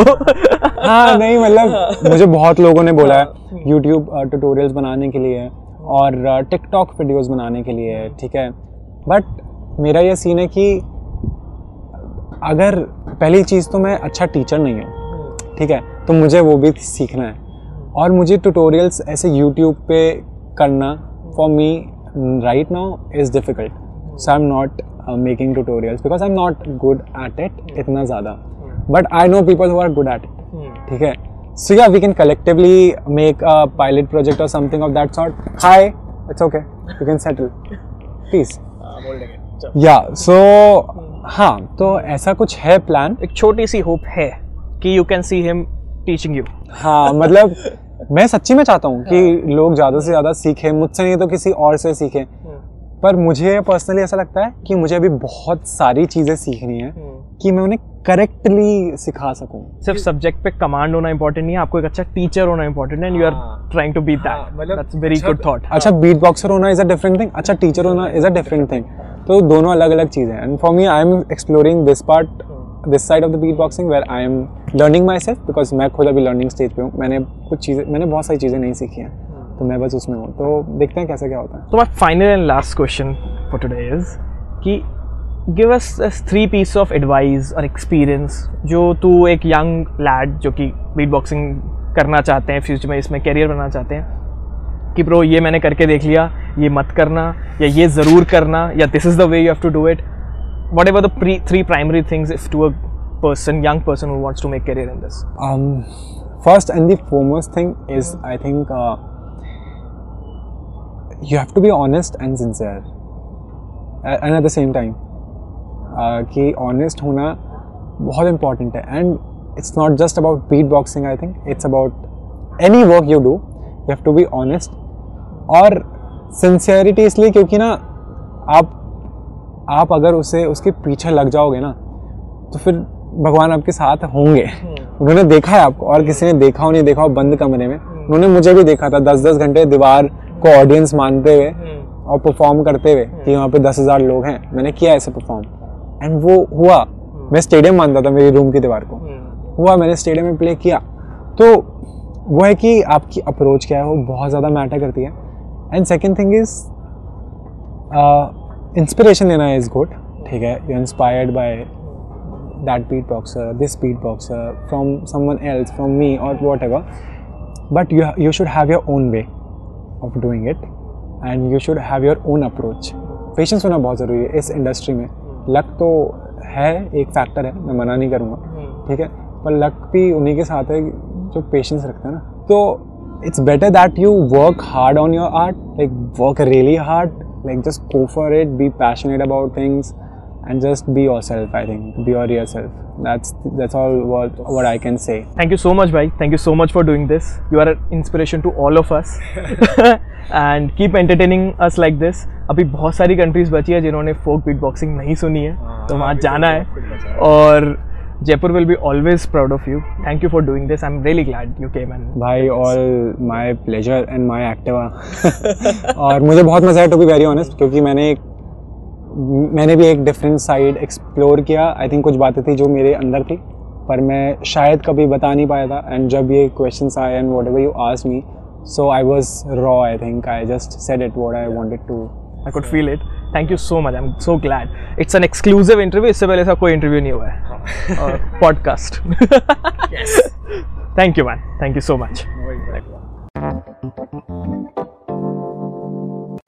हाँ नहीं, मतलब मुझे बहुत लोगों ने बोला है यूट्यूब ट्यूटोरियल्स बनाने के लिए और टिकटॉक वीडियोस बनाने के लिए, ठीक है। बट मेरा ये सीन है कि अगर पहली चीज़ तो मैं अच्छा टीचर नहीं हूँ, ठीक है, तो मुझे वो भी सीखना है। और मुझे ट्यूटोरियल्स ऐसे यूट्यूब पे करना for me right now is difficult. So I am not making tutorials because I am not good at it इतना ज़्यादा, but I know people who are good at it, ठीक है। So yeah we can collectively make a pilot project और something of that sort. Hi, it's okay, you can settle please. Yeah so हाँ, तो ऐसा कुछ है plan. एक छोटी सी होप है कि you can see him teaching you. हाँ, मतलब मैं सच्ची में चाहता हूँ कि लोग ज़्यादा से ज़्यादा सीखें मुझसे, नहीं तो किसी और से सीखें। पर मुझे पर्सनली ऐसा लगता है कि मुझे अभी बहुत सारी चीज़ें सीखनी है कि मैं उन्हें करेक्टली सिखा सकूँ। सिर्फ सब्जेक्ट पे कमांड होना इंपॉर्टेंट नहीं है, आपको एक अच्छा टीचर होना इंपॉर्टेंट है, and you are trying to be that. That's very good thought. अच्छा बीट बॉक्सर होना इज़ अ डिफरेंट थिंग, अच्छा टीचर होना इज़ अ डिफरेंट थिंग, तो दोनों अलग अलग चीज़ें हैं। And for me, I am exploring this part, this side of the beat boxing where I am learning my self, because मैं खुद अभी लर्निंग स्टेज पे हूँ। मैंने बहुत सारी चीज़ें नहीं सीखी हैं, तो मैं बस उसमें हूँ, तो देखते हैं कैसे क्या होता है। तो my final and last question for today is कि give us 3 piece of advice और एक्सपीरियंस जो तू एक यंग लैड जो कि बीट बॉक्सिंग करना चाहते हैं, फ्यूचर में इसमें कैरियर बनाना चाहते हैं कि ब्रो ये मैंने करके देख लिया, ये मत करना या ये ज़रूर करना या this is the way you have to do it. Whatever the 3 primary things if to a person, young person who wants to make career in this? First and the foremost thing is I think you have to be honest and sincere and at the same time कि honest होना बहुत important है and it's not just about beatboxing. I think it's about any work you do, you have to be honest और sincerity इसलिए क्योंकि ना आप अगर उसे उसके पीछे लग जाओगे ना तो फिर भगवान आपके साथ होंगे. उन्होंने देखा है आपको और किसी ने देखा हो नहीं देखा हो बंद कमरे में, उन्होंने मुझे भी देखा था 10-10 घंटे दीवार को ऑडियंस मानते हुए और परफॉर्म करते हुए कि वहाँ पे 10,000 लोग हैं. मैंने किया ऐसे परफॉर्म एंड वो हुआ. मैं स्टेडियम मानता था, मेरी रूम की दीवार को हुआ, मैंने स्टेडियम में प्ले किया. तो वो है कि आपकी अप्रोच क्या है वो बहुत ज़्यादा मैटर करती है. And second thing is inspiration लेना इज़ गुड. ठीक है, you inspired by that beatboxer, this beatboxer, from someone else, from me or whatever, but you should have your own way of doing it and you should have your own approach. Patience होना बहुत ज़रूरी है इस industry में. Luck तो है, एक factor है, मैं मना नहीं करूँगा, ठीक है, पर लक भी उन्हीं के साथ है जो पेशेंस रखते हैं ना. तो it's better that you work hard on your art, like work really hard, like just go for it, be passionate about things. And just be yourself, I think. Be your real self. That's all what I can say. Thank you so much, bhai. Thank you so much for doing this. You are an inspiration to all of us. And keep entertaining us like this. अभी बहुत सारी countries बची है जिन्होंने folk beatboxing नहीं सुनी है, तो वहाँ जाना है. और Jaipur will be always proud of you. Thank you for doing this. I'm really glad you came and. Bhai, all my pleasure and my Activa. और मुझे बहुत मजा आया to be very honest, क्योंकि मैंने भी एक डिफरेंट साइड एक्सप्लोर किया. आई थिंक कुछ बातें थी जो मेरे अंदर थी पर मैं शायद कभी बता नहीं पाया था. एंड जब ये क्वेश्चंस आए and whatever you asked me, so I was raw. I think I just said it what I wanted to. I could feel it. Thank you so much. I am so glad. It's an exclusive interview. इससे पहले ऐसा कोई interview नहीं हुआ है podcast. Yes. Thank you, man. Thank you so much. No worries.